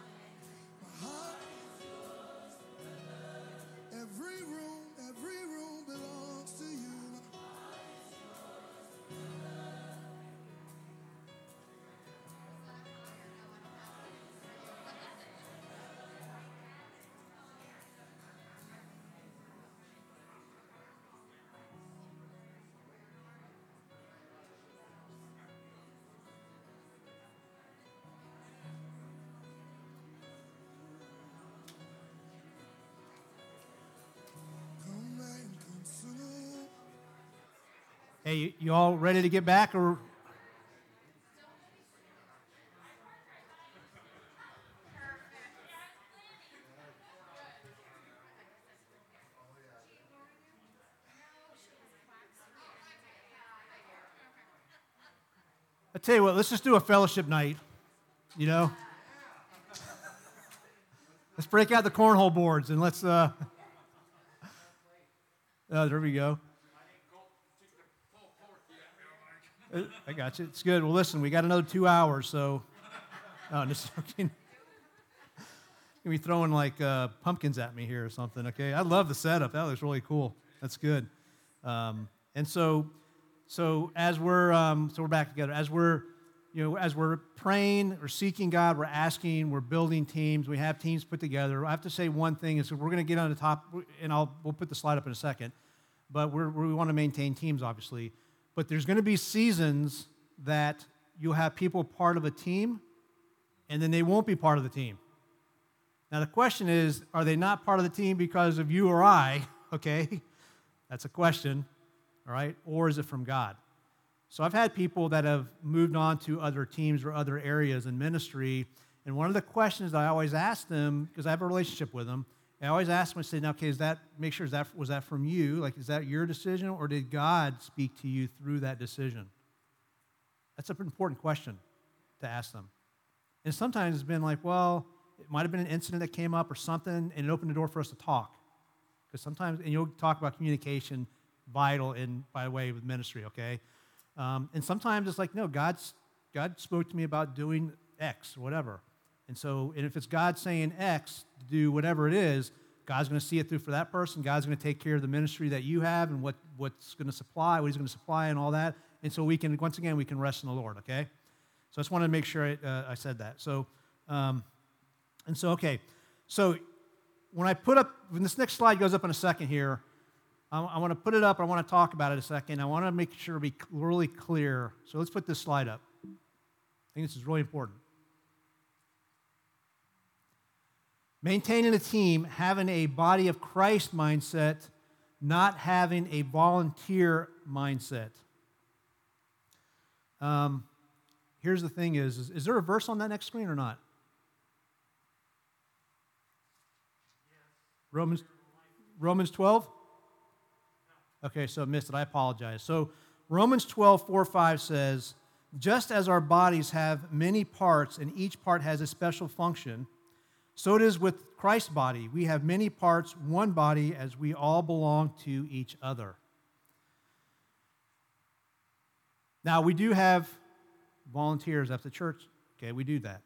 my heart. Every room, every room belongs to you. Hey, you, you all ready to get back? Or I tell you what, let's just do a fellowship night. You know, let's break out the cornhole boards and let's. Uh, uh, there we go. I got you. It's good. Well, listen, we got another two hours, so. No, I'm just joking. You're going to be throwing like uh, pumpkins at me here or something, okay? I love the setup. That looks really cool. That's good. Um, and so so as we're um, so we're back together, as we're you know, as we're praying or seeking God, we're asking, we're building teams, we have teams put together. I have to say one thing is we're going to get on the top, and I'll we'll put the slide up in a second, but we're, we want to maintain teams, obviously. But there's going to be seasons that you'll have people part of a team, and then they won't be part of the team. Now, the question is, are they not part of the team because of you or I, okay? That's a question, all right? Or is it from God? So I've had people that have moved on to other teams or other areas in ministry, and one of the questions I always ask them, because I have a relationship with them, I always ask them, I say, now, okay, is that, make sure, is that, was that from you? Like, is that your decision, or did God speak to you through that decision? That's an important question to ask them. And sometimes it's been like, well, it might have been an incident that came up or something, and it opened the door for us to talk. Because sometimes, and you'll talk about communication, vital, in, by the way, with ministry, okay? Um, and sometimes it's like, no, God's, God spoke to me about doing X, whatever. And so, and if it's God saying X to do whatever it is, God's going to see it through for that person. God's going to take care of the ministry that you have and what, what's going to supply, what he's going to supply and all that. And so we can, once again, we can rest in the Lord, okay? So I just wanted to make sure I, uh, I said that. So, um, and so, okay. So when I put up, when this next slide goes up in a second here, I want to put it up. I want to talk about it a second. I want to make sure we we're really clear. So let's put this slide up. I think this is really important. Maintaining a team, having a body of Christ mindset, not having a volunteer mindset. Um, here's the thing is, is, is there a verse on that next screen or not? Yes. Romans, Romans twelve? Okay, so I missed it. I apologize. So Romans twelve, four, five says, just as our bodies have many parts and each part has a special function, so it is with Christ's body. We have many parts, one body, as we all belong to each other. Now, we do have volunteers at the church. Okay, we do that.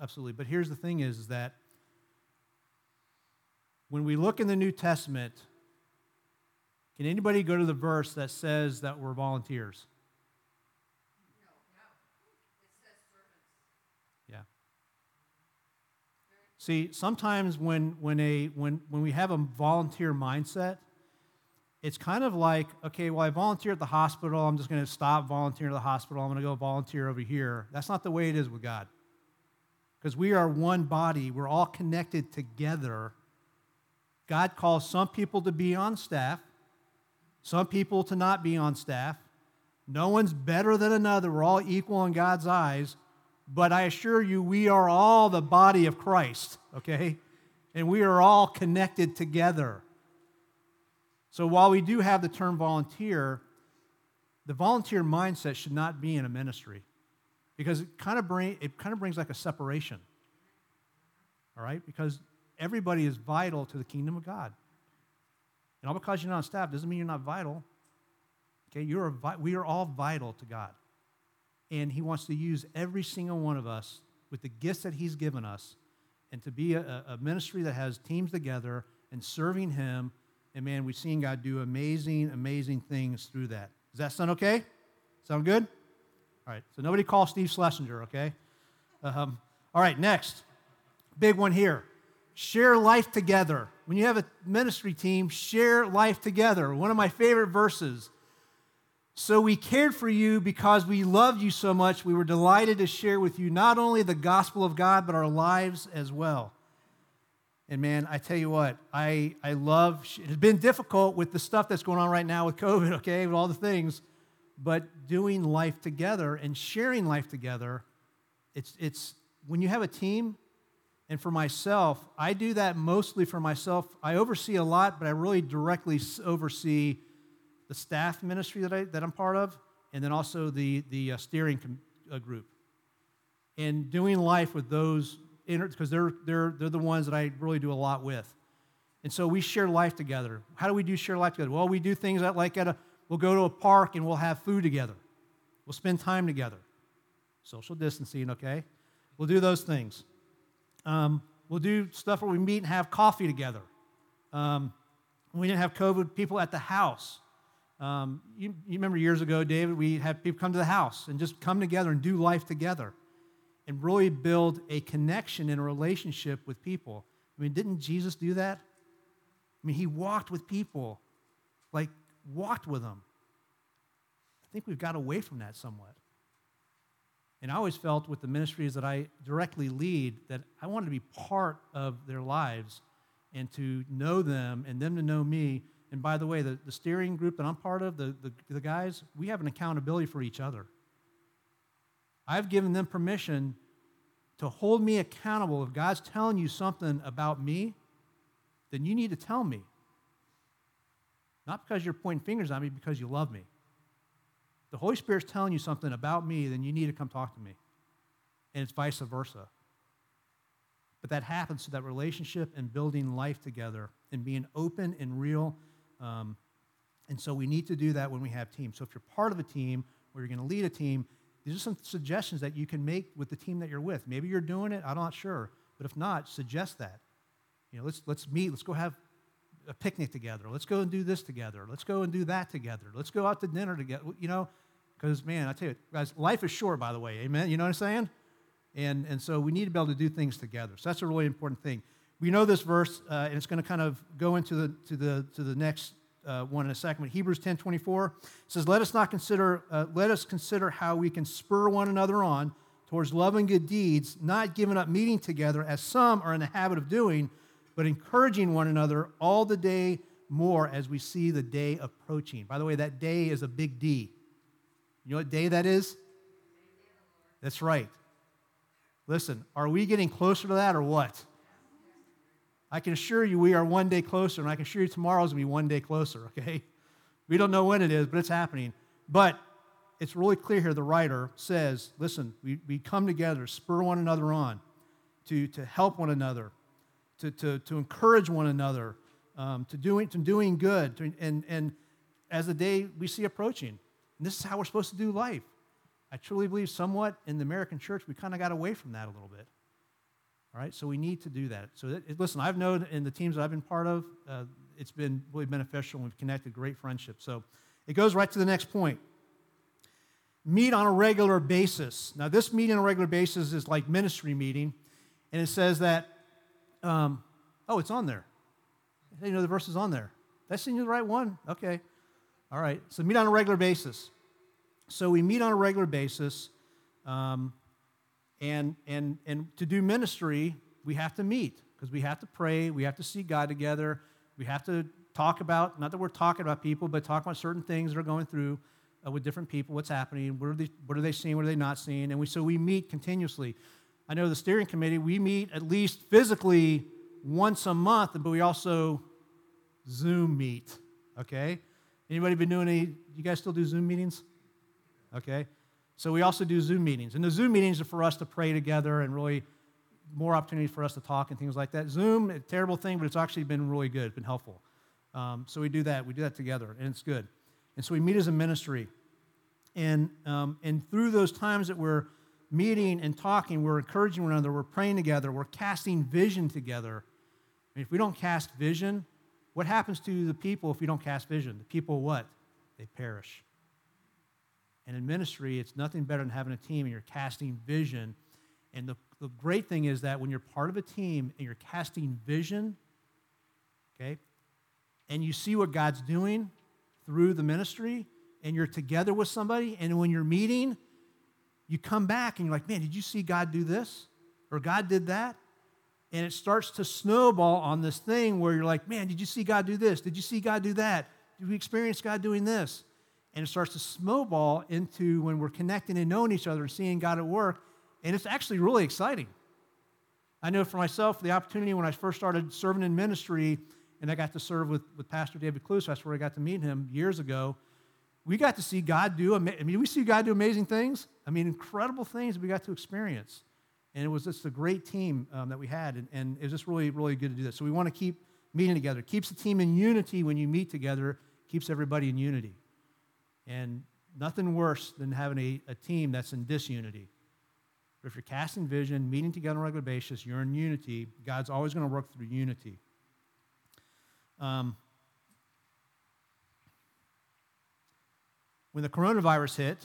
Absolutely. But here's the thing is, is that when we look in the New Testament, can anybody go to the verse that says that we're volunteers? No, no. It says servants. Yeah. See, sometimes when when a when when we have a volunteer mindset, it's kind of like, okay, well, I volunteer at the hospital. I'm just going to stop volunteering at the hospital. I'm going to go volunteer over here. That's not the way it is with God, because we are one body. We're all connected together. God calls some people to be on staff. Some people to not be on staff. No one's better than another. We're all equal in God's eyes. But I assure you, we are all the body of Christ, okay? And we are all connected together. So while we do have the term volunteer, the volunteer mindset should not be in a ministry, because it kind of bring, it kind of brings like a separation, all right? Because everybody is vital to the kingdom of God. And all because you're not on staff doesn't mean you're not vital. Okay, you are. We are all vital to God, and He wants to use every single one of us with the gifts that He's given us, and to be a, a ministry that has teams together and serving Him. And man, we've seen God do amazing, amazing things through that. Does that sound okay? Sound good? All right. So nobody call Steve Schlesinger, okay? Um, all right. Next, big one here. Share life together. When you have a ministry team, share life together. One of my favorite verses. So we cared for you because we loved you so much. We were delighted to share with you not only the gospel of God, but our lives as well. And man, I tell you what, I, I love, it's been difficult with the stuff that's going on right now with COVID, okay, with all the things, but doing life together and sharing life together, it's it's when you have a team. And for myself, I do that mostly for myself. I oversee a lot, but I really directly oversee the staff ministry that, I, that I'm part of, and then also the, the uh, steering com- uh, group. And doing life with those, because they're, they're, they're the ones that I really do a lot with. And so we share life together. How do we do share life together? Well, we do things that like at a, we'll go to a park and we'll have food together. We'll spend time together. Social distancing, okay? We'll do those things. Um, We'll do stuff where we meet and have coffee together. Um, we didn't have COVID people at the house. Um, you, you remember years ago, David, we had people come to the house and just come together and do life together and really build a connection and a relationship with people. I mean, didn't Jesus do that? I mean, he walked with people, like walked with them. I think we've got away from that somewhat. And I always felt with the ministries that I directly lead that I wanted to be part of their lives and to know them and them to know me. And by the way, the, the steering group that I'm part of, the, the, the guys, we have an accountability for each other. I've given them permission to hold me accountable. If God's telling you something about me, then you need to tell me. Not because you're pointing fingers at me, because you love me. The Holy Spirit's telling you something about me, then you need to come talk to me. And it's vice versa. But that happens through that relationship and building life together and being open and real. Um, and so we need to do that when we have teams. So if you're part of a team or you're going to lead a team, these are some suggestions that you can make with the team that you're with. Maybe you're doing it, I'm not sure. But if not, suggest that. You know, let's let's meet, let's go have a picnic together. Let's go and do this together. Let's go and do that together. Let's go out to dinner together. You know, because man, I tell you, guys, life is short, by the way. Amen. You know what I'm saying? And and so we need to be able to do things together. So that's a really important thing. We know this verse, uh, and it's going to kind of go into the to the to the next uh, one in a second. But Hebrews ten twenty-four says, "Let us not consider uh, let us consider how we can spur one another on towards love and good deeds, not giving up meeting together as some are in the habit of doing, but encouraging one another all the day more as we see the day approaching." By the way, that day is a big D. You know what day that is? That's right. Listen, are we getting closer to that or what? I can assure you we are one day closer, and I can assure you tomorrow is going to be one day closer, okay? We don't know when it is, but it's happening. But it's really clear here the writer says, listen, we, we come together, spur one another on to, to help one another, To, to, to encourage one another, um, to, doing, to doing good, to, and, and as the day we see approaching. And this is how we're supposed to do life. I truly believe somewhat in the American church, we kind of got away from that a little bit. All right, so we need to do that. So that, listen, I've known in the teams that I've been part of, uh, it's been really beneficial, and we've connected great friendships. So it goes right to the next point. Meet on a regular basis. Now this meeting on a regular basis is like ministry meeting, and it says that Um, oh, it's on there. I didn't know the verse is on there. Did I send you the right one? Okay. All right. So meet on a regular basis. So we meet on a regular basis, um, and and and to do ministry, we have to meet because we have to pray. We have to see God together. We have to talk about, not that we're talking about people, but talk about certain things that are going through uh, with different people, what's happening, what are they, what are they seeing, what are they not seeing, and we so we meet continuously. I know the steering committee, we meet at least physically once a month, but we also Zoom meet, okay? Anybody been doing any, you guys still do Zoom meetings? Okay. So we also do Zoom meetings. And the Zoom meetings are for us to pray together and really more opportunity for us to talk and things like that. Zoom, a terrible thing, but it's actually been really good, been helpful. Um, so we do that. We do that together, and it's good. And so we meet as a ministry. And um, and through those times that we're meeting and talking, we're encouraging one another, we're praying together, we're casting vision together. I mean, if we don't cast vision, what happens to the people if we don't cast vision? The people what? They perish. And in ministry, it's nothing better than having a team and you're casting vision. And the, the great thing is that when you're part of a team and you're casting vision, okay, and you see what God's doing through the ministry, and you're together with somebody, and when you're meeting, you come back and you're like, man, did you see God do this? Or God did that? And it starts to snowball on this thing where you're like, man, did you see God do this? Did you see God do that? Did we experience God doing this? And it starts to snowball into when we're connecting and knowing each other and seeing God at work. And it's actually really exciting. I know for myself, the opportunity when I first started serving in ministry, and I got to serve with, with Pastor David Cluse, that's where I got to meet him years ago. We got to see God do, I mean, we see God do amazing things. I mean, incredible things we got to experience. And it was just a great team um, that we had, and, and it was just really, really good to do that. So we want to keep meeting together. It keeps the team in unity when you meet together. It keeps everybody in unity. And nothing worse than having a, a team that's in disunity. But if you're casting vision, meeting together on a regular basis, you're in unity. God's always going to work through unity. Um, when the coronavirus hit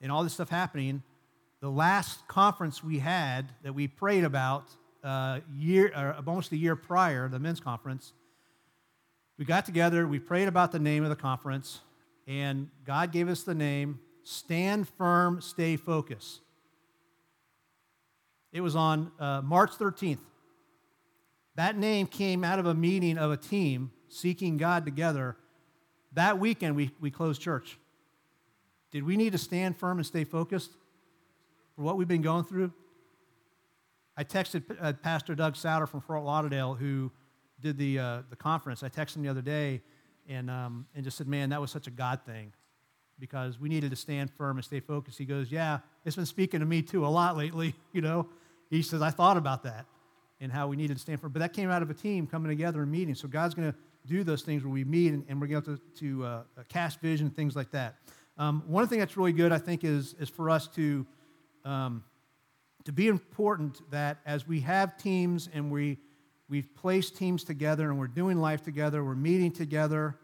and all this stuff happening, the last conference we had that we prayed about uh, year, or almost a year prior, the men's conference, we got together, we prayed about the name of the conference, and God gave us the name, Stand Firm, Stay Focused. It was on uh, March thirteenth. That name came out of a meeting of a team seeking God together. That weekend, we, we closed church. Did we need to stand firm and stay focused for what we've been going through? I texted uh, Pastor Doug Souter from Fort Lauderdale, who did the uh, the conference. I texted him the other day and um, and just said, man, that was such a God thing, because we needed to stand firm and stay focused. He goes, yeah, it's been speaking to me too a lot lately, you know. He says, I thought about that and how we needed to stand firm. But that came out of a team coming together and meeting. So God's going to do those things where we meet, and, and we're going to to uh, cast vision, things like that. Um, one thing that's really good, I think, is is for us to um, to be important that as we have teams and we, we've placed teams together and we're doing life together, we're meeting together.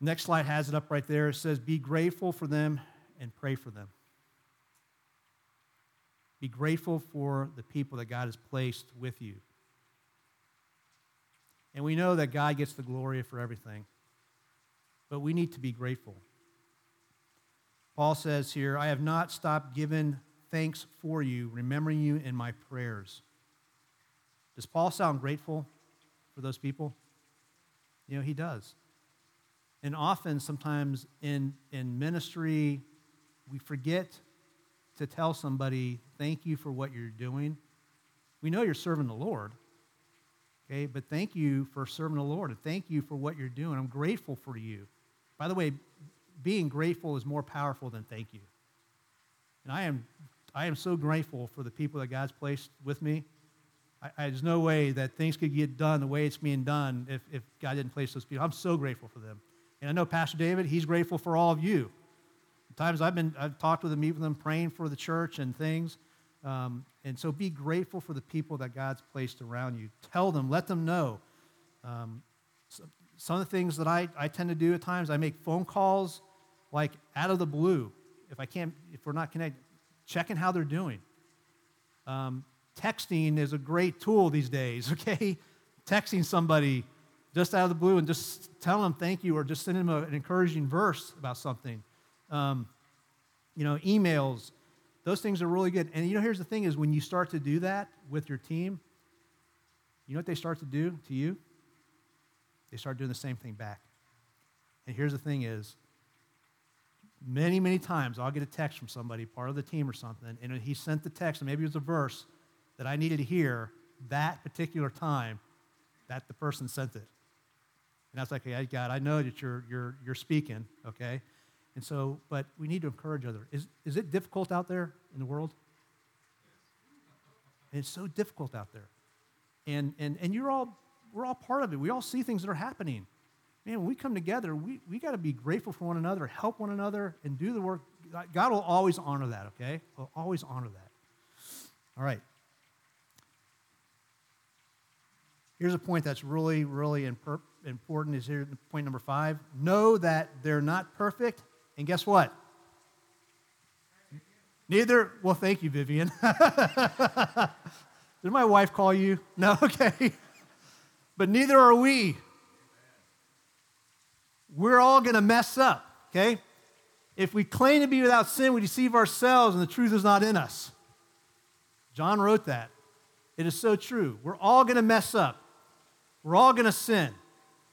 Next slide has it up right there. It says, be grateful for them and pray for them. Be grateful for the people that God has placed with you. And we know that God gets the glory for everything, but we need to be grateful. Paul says here, I have not stopped giving thanks for you, remembering you in my prayers. Does Paul sound grateful for those people? You know, he does. And often, sometimes in, in ministry, we forget to tell somebody, thank you for what you're doing. We know you're serving the Lord, okay? But thank you for serving the Lord, and thank you for what you're doing. I'm grateful for you. By the way, being grateful is more powerful than thank you. And I am I am so grateful for the people that God's placed with me. I, I, there's no way that things could get done the way it's being done if, if God didn't place those people. I'm so grateful for them. And I know Pastor David, he's grateful for all of you. At times I've been, I've talked with him, meet with him, praying for the church and things. Um, and so be grateful for the people that God's placed around you. Tell them, let them know. Um, so, some of the things that I, I tend to do at times, I make phone calls like out of the blue. If I can't, if we're not connected, checking how they're doing. Um, texting is a great tool these days, okay? Texting somebody just out of the blue and just tell them thank you, or just send them a, an encouraging verse about something. Um, you know, emails, those things are really good. And you know, here's the thing is when you start to do that with your team, you know what they start to do to you? They start doing the same thing back. And here's the thing is, many, many times I'll get a text from somebody, part of the team or something, and he sent the text, and maybe it was a verse that I needed to hear that particular time that the person sent it. And I was like, hey, God, I know that you're you're you're speaking, okay? And so, but we need to encourage others. Is is it difficult out there in the world? And it's so difficult out there. And and and you're all we're all part of it. We all see things that are happening. Man, when we come together, we, we got to be grateful for one another, help one another, and do the work. God will always honor that, okay? He'll always honor that. All right. Here's a point that's really, really imper- important is here, point number five. Know that they're not perfect, and guess what? Neither, well, thank you, Vivian. Did my wife call you? No, okay. But neither are we. We're all going to mess up, okay? If we claim to be without sin, we deceive ourselves, and the truth is not in us. John wrote that. It is so true. We're all going to mess up. We're all going to sin.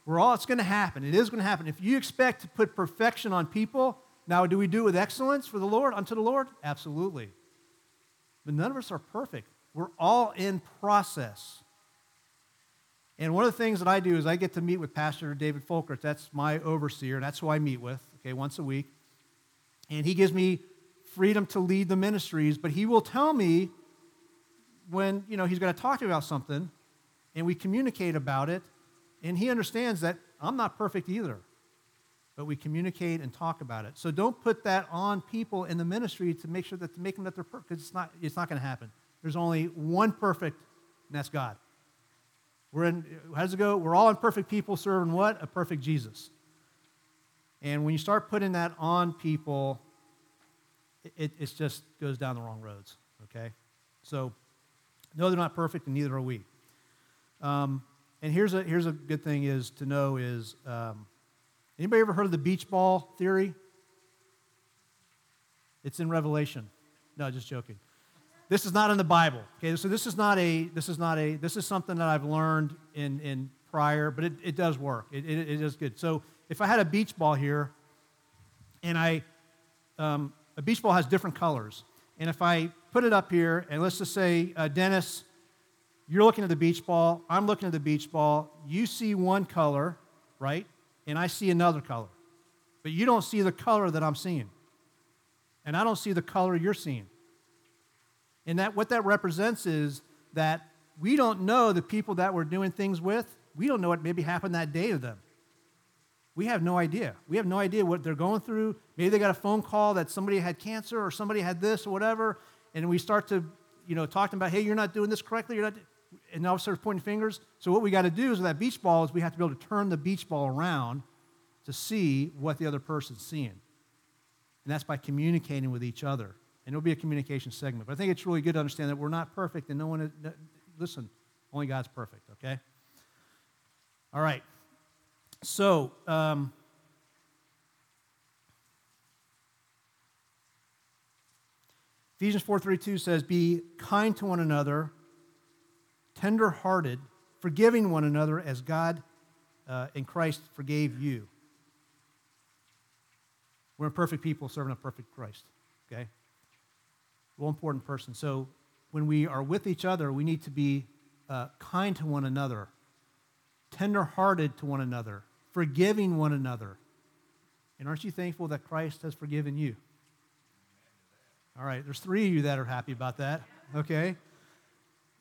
We're all, it's going to happen. It is going to happen. If you expect to put perfection on people, now do we do it with excellence for the Lord, unto the Lord? Absolutely. But none of us are perfect. We're all in process. And one of the things that I do is I get to meet with Pastor David Folkert. That's my overseer. That's who I meet with, okay, once a week. And he gives me freedom to lead the ministries, but he will tell me when, you know, he's going to talk to me about something, and we communicate about it, and he understands that I'm not perfect either. but we communicate and talk about it. So don't put that on people in the ministry to make sure that to make them that they're perfect, because it's not, it's not going to happen. There's only one perfect, and that's God. We're in, how does it go? We're all imperfect people serving what? A perfect Jesus. And when you start putting that on people, it, it just goes down the wrong roads, okay? So, no, they're not perfect, and neither are we. Um, and here's a here's a good thing is to know is, um, anybody ever heard of the beach ball theory? It's in Revelation. No, just joking. This is not in the Bible. Okay, so this is not a this is not a this is something that I've learned in in prior, but it, it does work. It, it it is good. So if I had a beach ball here, and I um, a beach ball has different colors, and if I put it up here, and let's just say uh, Dennis, you're looking at the beach ball. I'm looking at the beach ball. You see one color, right? And I see another color, but you don't see the color that I'm seeing, and I don't see the color you're seeing. And that what that represents is that we don't know the people that we're doing things with. We don't know what maybe happened that day to them. We have no idea. We have no idea what they're going through. Maybe they got a phone call that somebody had cancer or somebody had this or whatever, and we start to, you know, talking about, hey, you're not doing this correctly. You're not, and now we start pointing fingers. So what we got to do is with that beach ball is we have to be able to turn the beach ball around to see what the other person's seeing, and that's by communicating with each other. And it'll be a communication segment. But I think it's really good to understand that we're not perfect, and no one, is, listen, only God's perfect, okay? All right. So, um, Ephesians four thirty-two says, be kind to one another, tender-hearted, forgiving one another as God uh, in Christ forgave you. We're imperfect people serving a perfect Christ, okay? Well, important person. So when we are with each other, we need to be uh, kind to one another, tender-hearted to one another, forgiving one another. And aren't you thankful that Christ has forgiven you? All right, there's three of you that are happy about that, okay?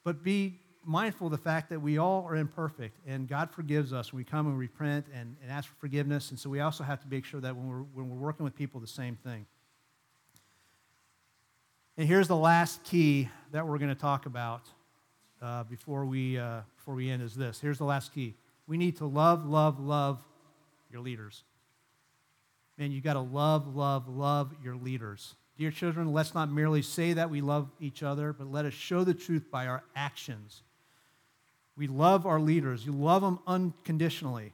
But be mindful of the fact that we all are imperfect, and God forgives us. We come and repent and, and ask for forgiveness, and so we also have to make sure that when we're, when we're working with people, the same thing. And here's the last key that we're going to talk about uh, before we uh, before we end is this. Here's the last key. We need to love, love, love your leaders. Man, you got to love, love, love your leaders. Dear children, let's not merely say that we love each other, but let us show the truth by our actions. We love our leaders. You love them unconditionally.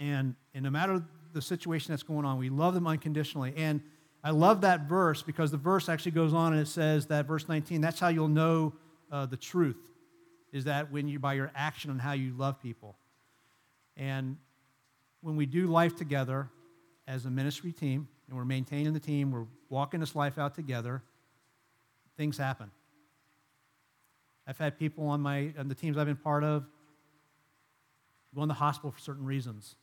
And, and no matter the situation that's going on, we love them unconditionally. And I love that verse because the verse actually goes on and it says that verse nineteen, that's how you'll know uh, the truth, is that when you, by your action on how you love people. And when we do life together as a ministry team, and we're maintaining the team, we're walking this life out together, things happen. I've had people on my on the teams I've been part of go in the hospital for certain reasons.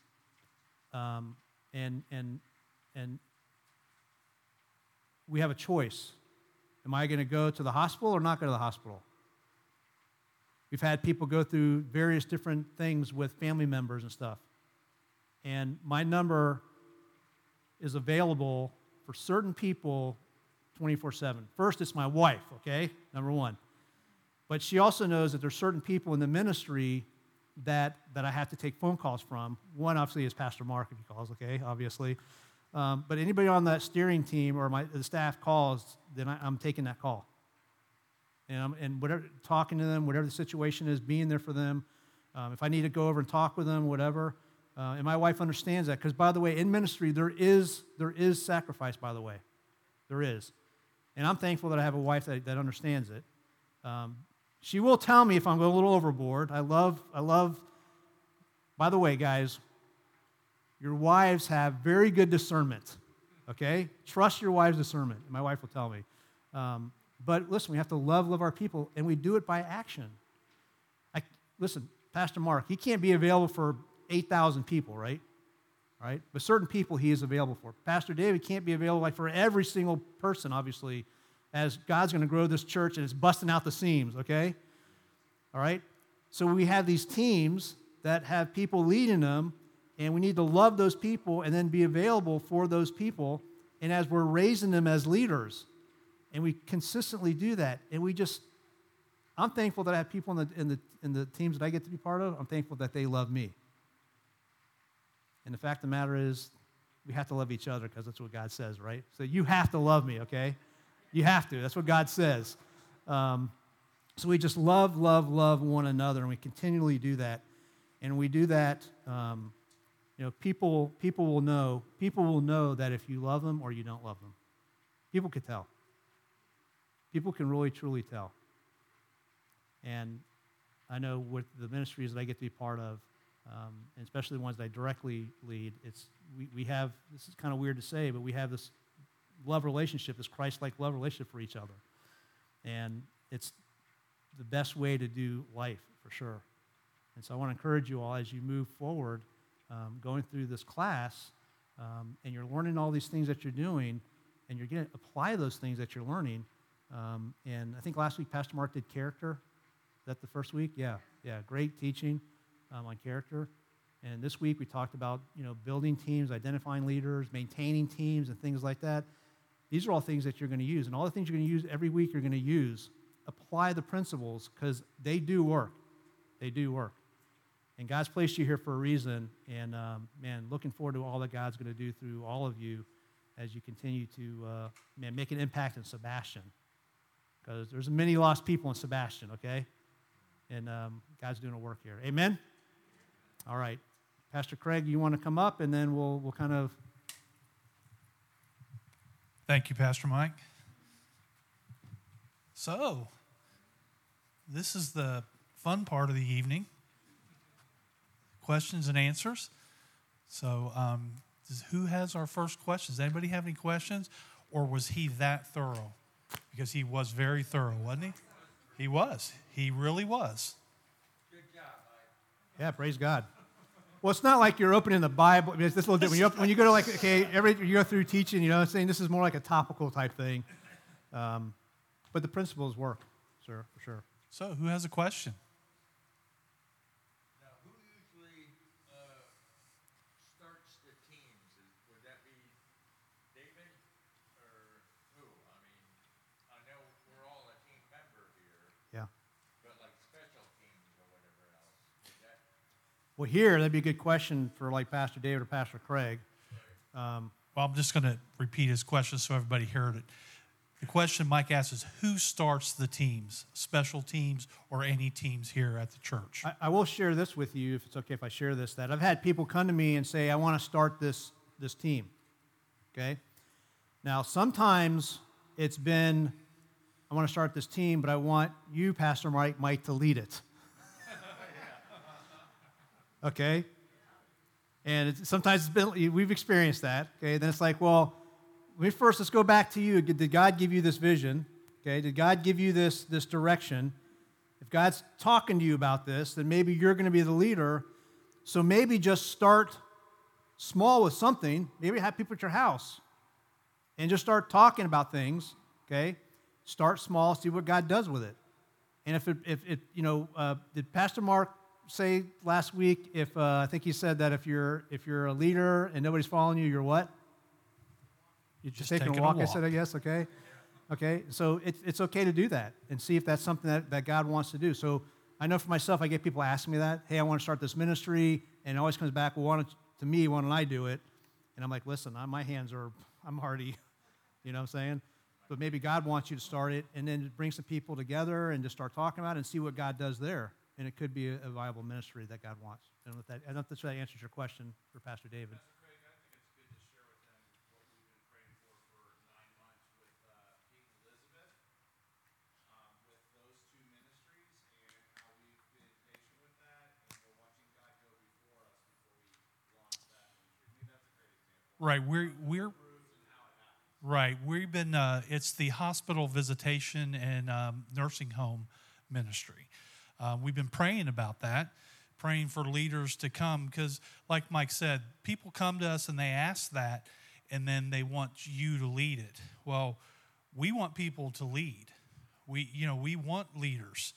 Um, and, and, and, We have a choice. Am I going to go to the hospital or not go to the hospital? We've had people go through various different things with family members and stuff. And my number is available for certain people twenty-four seven. First, it's my wife, okay, number one. But she also knows that there's certain people in the ministry that, that I have to take phone calls from. One, obviously, is Pastor Mark if he calls, okay, obviously. Um, but anybody on that steering team or my the staff calls, then I, I'm taking that call. And I'm and whatever talking to them, whatever the situation is, being there for them. Um, if I need to go over and talk with them, whatever. Uh, and my wife understands that because, by the way, in ministry there is there is sacrifice. By the way, there is. And I'm thankful that I have a wife that, that understands it. Um, she will tell me if I'm going a little overboard. I love I love. By the way, guys. Your wives have very good discernment, okay? Trust your wives' discernment. My wife will tell me. Um, but listen, we have to love, love our people, and we do it by action. I, listen, Pastor Mark, he can't be available for eight thousand people, right? Right? But certain people he is available for. Pastor David can't be available like for every single person, obviously, as God's going to grow this church and it's busting out the seams, okay? All right? So we have these teams that have people leading them, And we need to love those people and then be available for those people. And as we're raising them as leaders, and we consistently do that, and we just, I'm thankful that I have people in the in the in the teams that I get to be part of. I'm thankful that they love me. And the fact of the matter is, we have to love each other because that's what God says, right? So you have to love me, okay? You have to. That's what God says. Um, so we just love, love, love one another, and we continually do that. And we do that. Um, you know, people people will know. People will know that if you love them or you don't love them. People can tell. People can really, truly tell. And I know with the ministries that I get to be part of, um, and especially the ones that I directly lead, it's we, we have, this is kind of weird to say, but we have this love relationship, this Christ-like love relationship for each other. And it's the best way to do life, for sure. And so I want to encourage you all as you move forward, um, going through this class, um, and you're learning all these things that you're doing, and you're going to apply those things that you're learning. Um, and I think last week Pastor Mark did character. Is that the first week? Yeah, yeah, great teaching um, on character. And this week we talked about, you know, building teams, identifying leaders, maintaining teams, and things like that. These are all things that you're going to use. And all the things you're going to use every week you're going to use. Apply the principles because they do work. They do work. And God's placed you here for a reason. And, um, man, looking forward to all that God's going to do through all of you as you continue to, uh, man, make an impact in Sebastian. Because there's many lost people in Sebastian, okay? And um, God's doing a work here. Amen? All right. Pastor Craig, you want to come up, and then we'll we'll kind of... Thank you, Pastor Mike. So, this is the fun part of the evening. Questions and answers. So, um, who has our first questions? Does anybody have any questions? Or was he that thorough? Because he was very thorough, wasn't he? He was. He really was. Good job, Mike. Yeah, praise God. Well, it's not like you're opening the Bible. It's this little bit when you open, when you go to like okay, every you go through teaching, you know, saying this is more like a topical type thing. Um, but the principles work, sir, for sure. So, who has a question? Now, who usually uh, starts the teams? Would that be David or who? I mean, I know we're all a team member here. Yeah. But like special teams or whatever else. Is that- Well, here, that'd be a good question for like Pastor David or Pastor Craig. Um, well, I'm just going to repeat his question so everybody heard it. The question Mike asks is, who starts the teams, special teams or any teams here at the church? I, I will share this with you, if it's okay if I share this, that I've had people come to me and say, I want to start this this team, okay? Now, sometimes it's been, I want to start this team, but I want you, Pastor Mike, Mike to lead it. Okay? And it's, sometimes it's been, we've experienced that, okay? Then it's like, well, first, let's go back to you. Did God give you this vision? Okay, did God give you this, this direction? If God's talking to you about this, then maybe you're going to be the leader. So maybe just start small with something. Maybe have people at your house and just start talking about things, okay? Start small, see what God does with it. And if it, if it you know, uh, did Pastor Mark say last week, if uh, I think he said that if you're if you're a leader and nobody's following you, you're what? You're just, just taking a walk, a walk, I said, I guess, okay? Okay, so it's it's okay to do that and see if that's something that, that God wants to do. So I know for myself, I get people asking me that, hey, I want to start this ministry, and it always comes back, well, why don't, to me, why don't I do it? And I'm like, listen, I, my hands are, I'm hardy, you know what I'm saying? But maybe God wants you to start it, and then bring some people together and just start talking about it and see what God does there. And it could be a, a viable ministry that God wants. And with that, I don't know if that answers your question for Pastor David. Right, we're we're right. We've been. Uh, it's the hospital visitation and um, nursing home ministry. Uh, we've been praying about that, praying for leaders to come because, like Mike said, people come to us and they ask that, and then they want you to lead it. Well, we want people to lead. We, you know, we want leaders,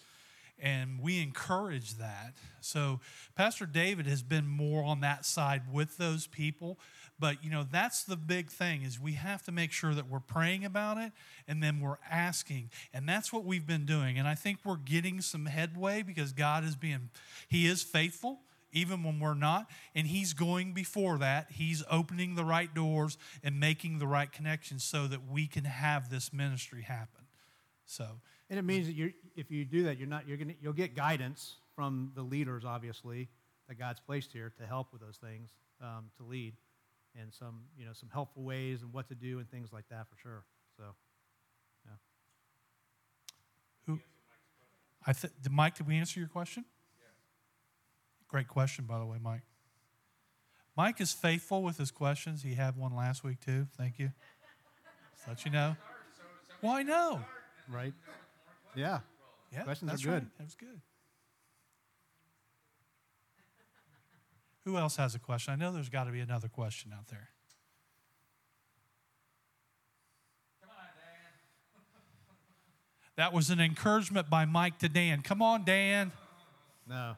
and we encourage that. So Pastor David has been more on that side with those people. But, you know, that's the big thing is we have to make sure that we're praying about it and then we're asking. And that's what we've been doing. And I think we're getting some headway because God is being, he is faithful even when we're not. And he's going before that. He's opening the right doors and making the right connections so that we can have this ministry happen. So, and it means that you're, if you do that, you're not, you're gonna, you'll get guidance from the leaders, obviously, that God's placed here to help with those things, um, to lead, and some, you know, some helpful ways and what to do and things like that for sure. So, yeah. Who? I th- Mike, did we answer your question? Yeah. Great question, by the way, Mike. Mike is faithful with his questions. He had one last week too. Thank you. Just let you know. Well, I know. Right. Yeah. Yeah. Questions are good. Right. That was good. Who else has a question? I know there's got to be another question out there. Come on, Dan. That was an encouragement by Mike to Dan. Come on, Dan. No.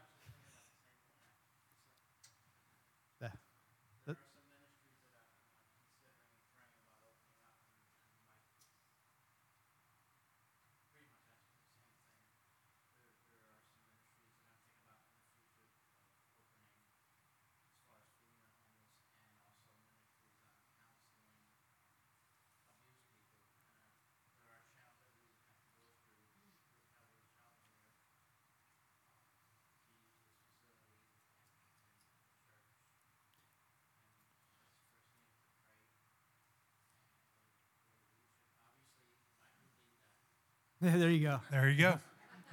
There you go. There you go.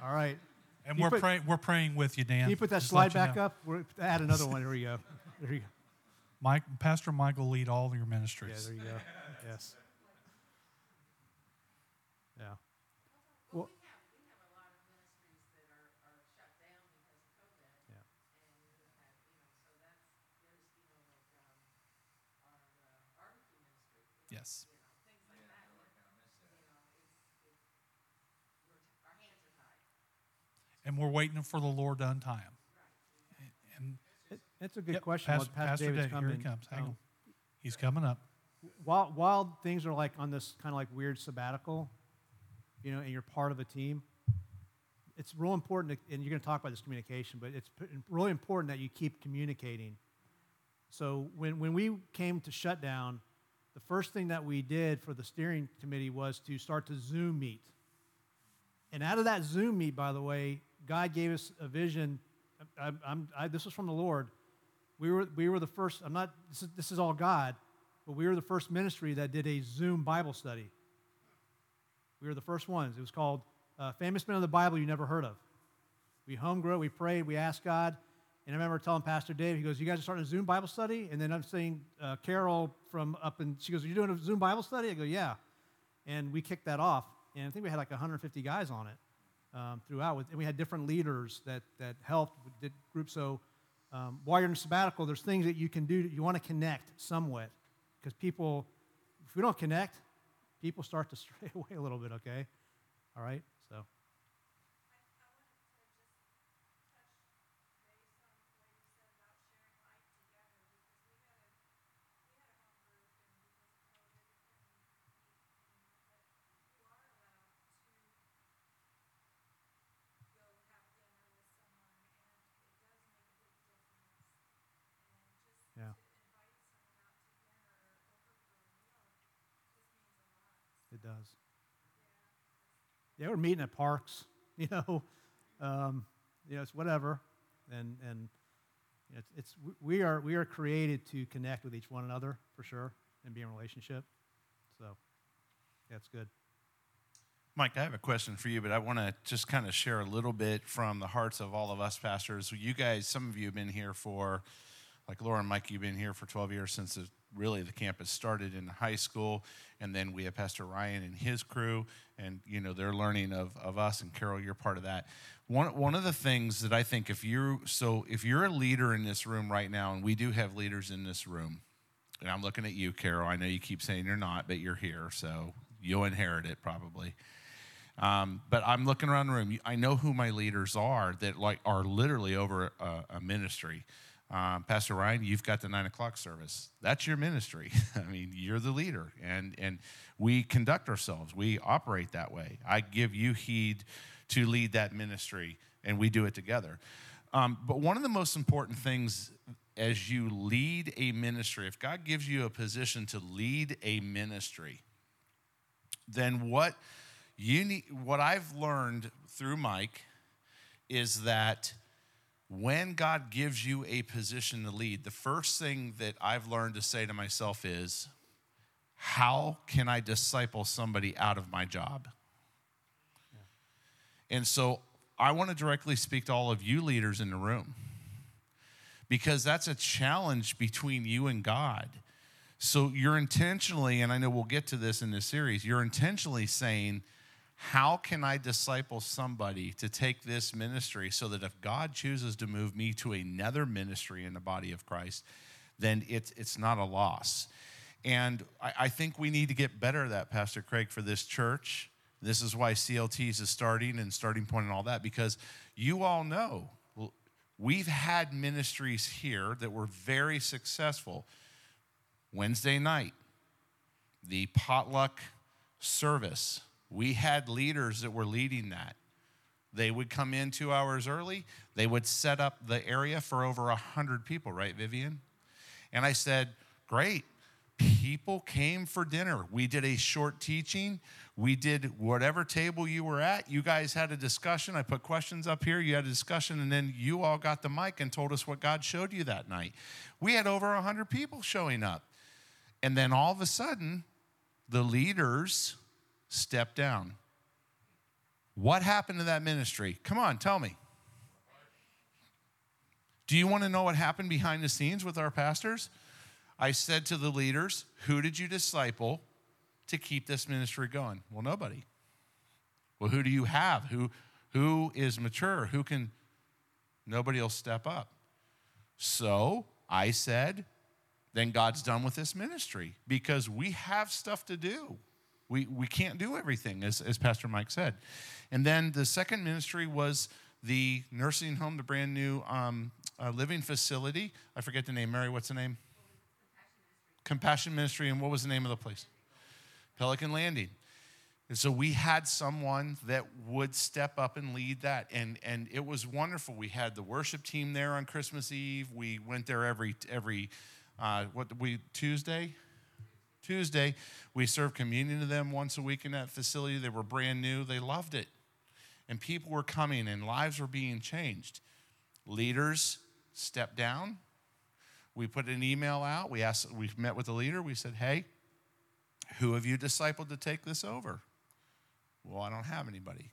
All right. And you we're put, praying. We're praying with you, Dan. Can you put that Just slide back know. up? We'll add another one. There you go. There you go. Mike, Pastor Mike will lead all of your ministries. Yeah. There you go. Yes. Yeah. Well, well we, have, we have a lot of ministries that are, are shut down because of COVID. Yeah. And we have, you know, so that's there's you know like um, our uh, barbecue ministry. Yes. And we're waiting for the Lord to untie him. And it, that's a good yep, question. Pastor, Pastor David's David, coming. Here he comes. Hang um, on. He's coming up. While while things are like on this kind of like weird sabbatical, you know, and you're part of a team, it's real important, to, and you're going to talk about this communication, but it's really important that you keep communicating. So when, when we came to shutdown, the first thing that we did for the steering committee was to start to Zoom meet. And out of that Zoom meet, by the way, God gave us a vision. I, I'm, I, this was from the Lord. We were we were the first. I'm not. This is, this is all God, but we were the first ministry that did a Zoom Bible study. We were the first ones. It was called uh, "Famous Men of the Bible You Never Heard of." We homegrown. We prayed. We asked God. And I remember telling Pastor Dave. He goes, "You guys are starting a Zoom Bible study?" And then I'm saying, uh, Carol from up in. She goes, "Are you doing a Zoom Bible study?" I go, "Yeah." And we kicked that off. And I think we had like one hundred fifty guys on it um, throughout. With, and we had different leaders that that helped, did groups. So um, while you're in sabbatical, there's things that you can do. You want to connect somewhat. Because people, if we don't connect, people start to stray away a little bit, okay? All right? So. Does. Yeah, we're meeting at parks, you know, um, you know, it's whatever, and and you know, it's, it's we are we are created to connect with each one another for sure and be in a relationship. So that's good. Mike, I have a question for you, but I want to just kind of share a little bit from the hearts of all of us pastors. You guys, some of you have been here for, like Laura and Mike, you've been here for twelve years since the really the campus started in high school, and then we have Pastor Ryan and his crew, and you know they're learning of, of us, and Carol, you're part of that. One one of the things that I think if you're so if you're a leader in this room right now, and we do have leaders in this room, and I'm looking at you, Carol. I know you keep saying you're not, but you're here, so you'll inherit it probably. Um, but I'm looking around the room. I know who my leaders are that like are literally over a, a ministry. Um, Pastor Ryan, you've got the nine o'clock service. That's your ministry. I mean, you're the leader, and and we conduct ourselves. We operate that way. I give you heed to lead that ministry, and we do it together. Um, but one of the most important things as you lead a ministry, if God gives you a position to lead a ministry, then what you need, what I've learned through Mike, is that when God gives you a position to lead, the first thing that I've learned to say to myself is, how can I disciple somebody out of my job? Yeah. And so I want to directly speak to all of you leaders in the room, because that's a challenge between you and God. So you're intentionally, and I know we'll get to this in this series, you're intentionally saying, how can I disciple somebody to take this ministry so that if God chooses to move me to another ministry in the body of Christ, then it's it's not a loss. And I, I think we need to get better at that, Pastor Craig, for this church. This is why C L Ts is starting and starting point and all that, because you all know we've had ministries here that were very successful. Wednesday night, the potluck service, we had leaders that were leading that. They would come in two hours early. They would set up the area for over one hundred people, right, Vivian? And I said, great. People came for dinner. We did a short teaching. We did whatever table you were at. You guys had a discussion. I put questions up here. You had a discussion, and then you all got the mic and told us what God showed you that night. We had over one hundred people showing up. And then all of a sudden, the leaders stepped down. What happened to that ministry? Come on, tell me. Do you want to know what happened behind the scenes with our pastors? I said to the leaders, who did you disciple to keep this ministry going? Well, nobody. Well, who do you have? Who, who is mature? Who can? Nobody will step up. So I said, then God's done with this ministry, because we have stuff to do. We we can't do everything, as, as Pastor Mike said. And then the second ministry was the nursing home, the brand new um, uh, living facility. I forget the name. Mary, what's the name? Compassion Ministry, and what was the name of the place? Pelican Landing. And so we had someone that would step up and lead that, and and it was wonderful. We had the worship team there on Christmas Eve. We went there every every uh, what we Tuesday, Tuesday. We served communion to them once a week in that facility. They were brand new. They loved it, and people were coming, and lives were being changed. Leaders stepped down. We put an email out. We asked. We met with the leader. We said, hey, who have you discipled to take this over? Well, I don't have anybody.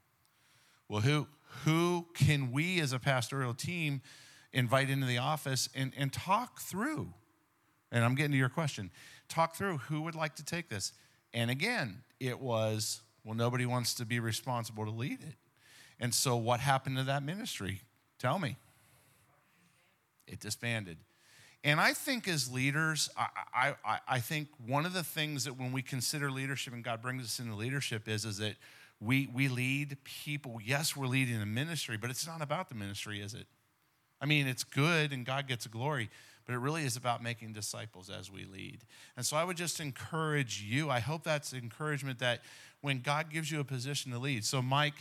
Well, who who can we as a pastoral team invite into the office and, and talk through? And I'm getting to your question. Talk through who would like to take this. And again, it was, well, nobody wants to be responsible to lead it. And so what happened to that ministry? Tell me. It disbanded. And I think as leaders, I, I I think one of the things that when we consider leadership and God brings us into leadership is, is that we we lead people. Yes, we're leading a ministry, but it's not about the ministry, is it? I mean, it's good and God gets the glory, but it really is about making disciples as we lead. And so I would just encourage you. I hope that's encouragement that when God gives you a position to lead. So Mike,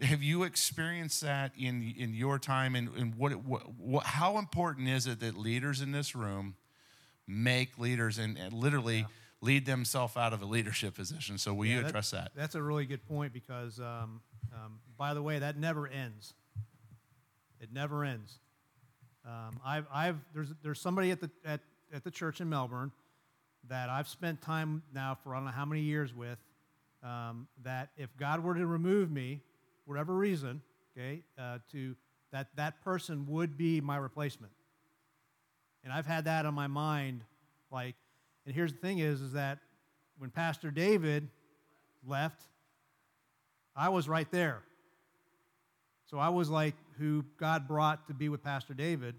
have you experienced that in, in your time, and, and what, what, what how important is it that leaders in this room make leaders and, and literally yeah. lead themselves out of a leadership position? So will yeah, you address that, that? That's a really good point, because, um, um, by the way, that never ends. It never ends. Um, I've, I've there's there's somebody at the at, at the church in Melbourne that I've spent time now for I don't know how many years with, um, that if God were to remove me, whatever reason, okay, uh, to that that person would be my replacement. And I've had that on my mind, like, and here's the thing is, is that when Pastor David left, I was right there. So I was like who God brought to be with Pastor David.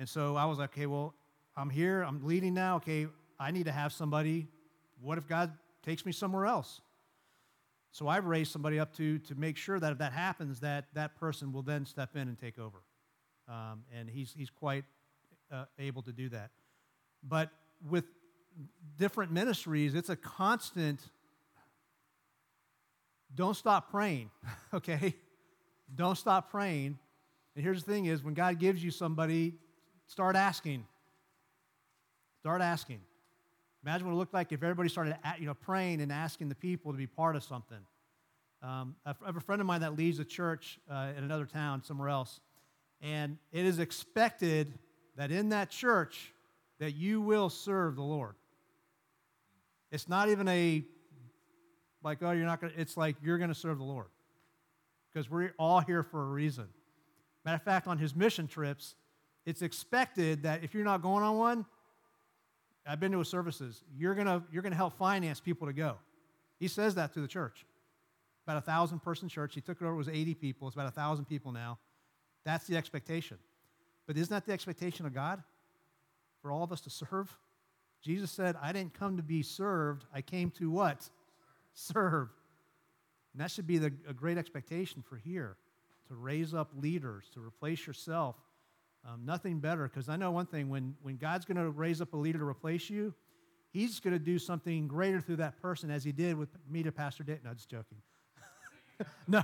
And so I was like, okay, well, I'm here, I'm leading now, okay, I need to have somebody. What if God takes me somewhere else? So I've raised somebody up to to make sure that if that happens, that that person will then step in and take over. Um, and he's he's quite uh, able to do that. But with different ministries, it's a constant, don't stop praying, okay? Don't stop praying. And here's the thing is, when God gives you somebody, start asking. Start asking. Imagine what it looked like if everybody started at, you know, praying and asking the people to be part of something. Um, I have a friend of mine that leads a church uh, in another town somewhere else, and it is expected that in that church that you will serve the Lord. It's not even a, like, oh, you're not going to, it's like you're going to serve the Lord because we're all here for a reason. Matter of fact, on his mission trips, it's expected that if you're not going on one, I've been to his services, you're gonna you're gonna help finance people to go. He says that to the church. About a thousand person church. He took it over, it was eighty people, it's about a thousand people now. That's the expectation. But isn't that the expectation of God? For all of us to serve? Jesus said, I didn't come to be served, I came to what? Serve. And that should be the, a great expectation for here, to raise up leaders, to replace yourself. Um, nothing better, because I know one thing, when, when God's going to raise up a leader to replace you, he's going to do something greater through that person as he did with me to Pastor David. No, just joking. no.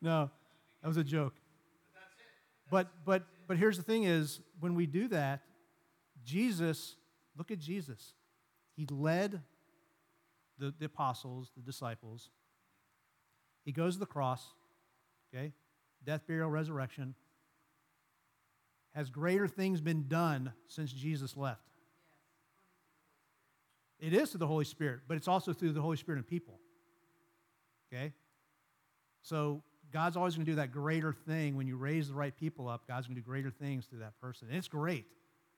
no, that was a joke. But but but here's the thing is, when we do that, Jesus, look at Jesus. He led the, the apostles, the disciples. He goes to the cross, okay? Death, burial, resurrection. Has greater things been done since Jesus left? It is through the Holy Spirit, but it's also through the Holy Spirit and people. Okay? So God's always going to do that greater thing. When you raise the right people up, God's going to do greater things through that person. And it's great.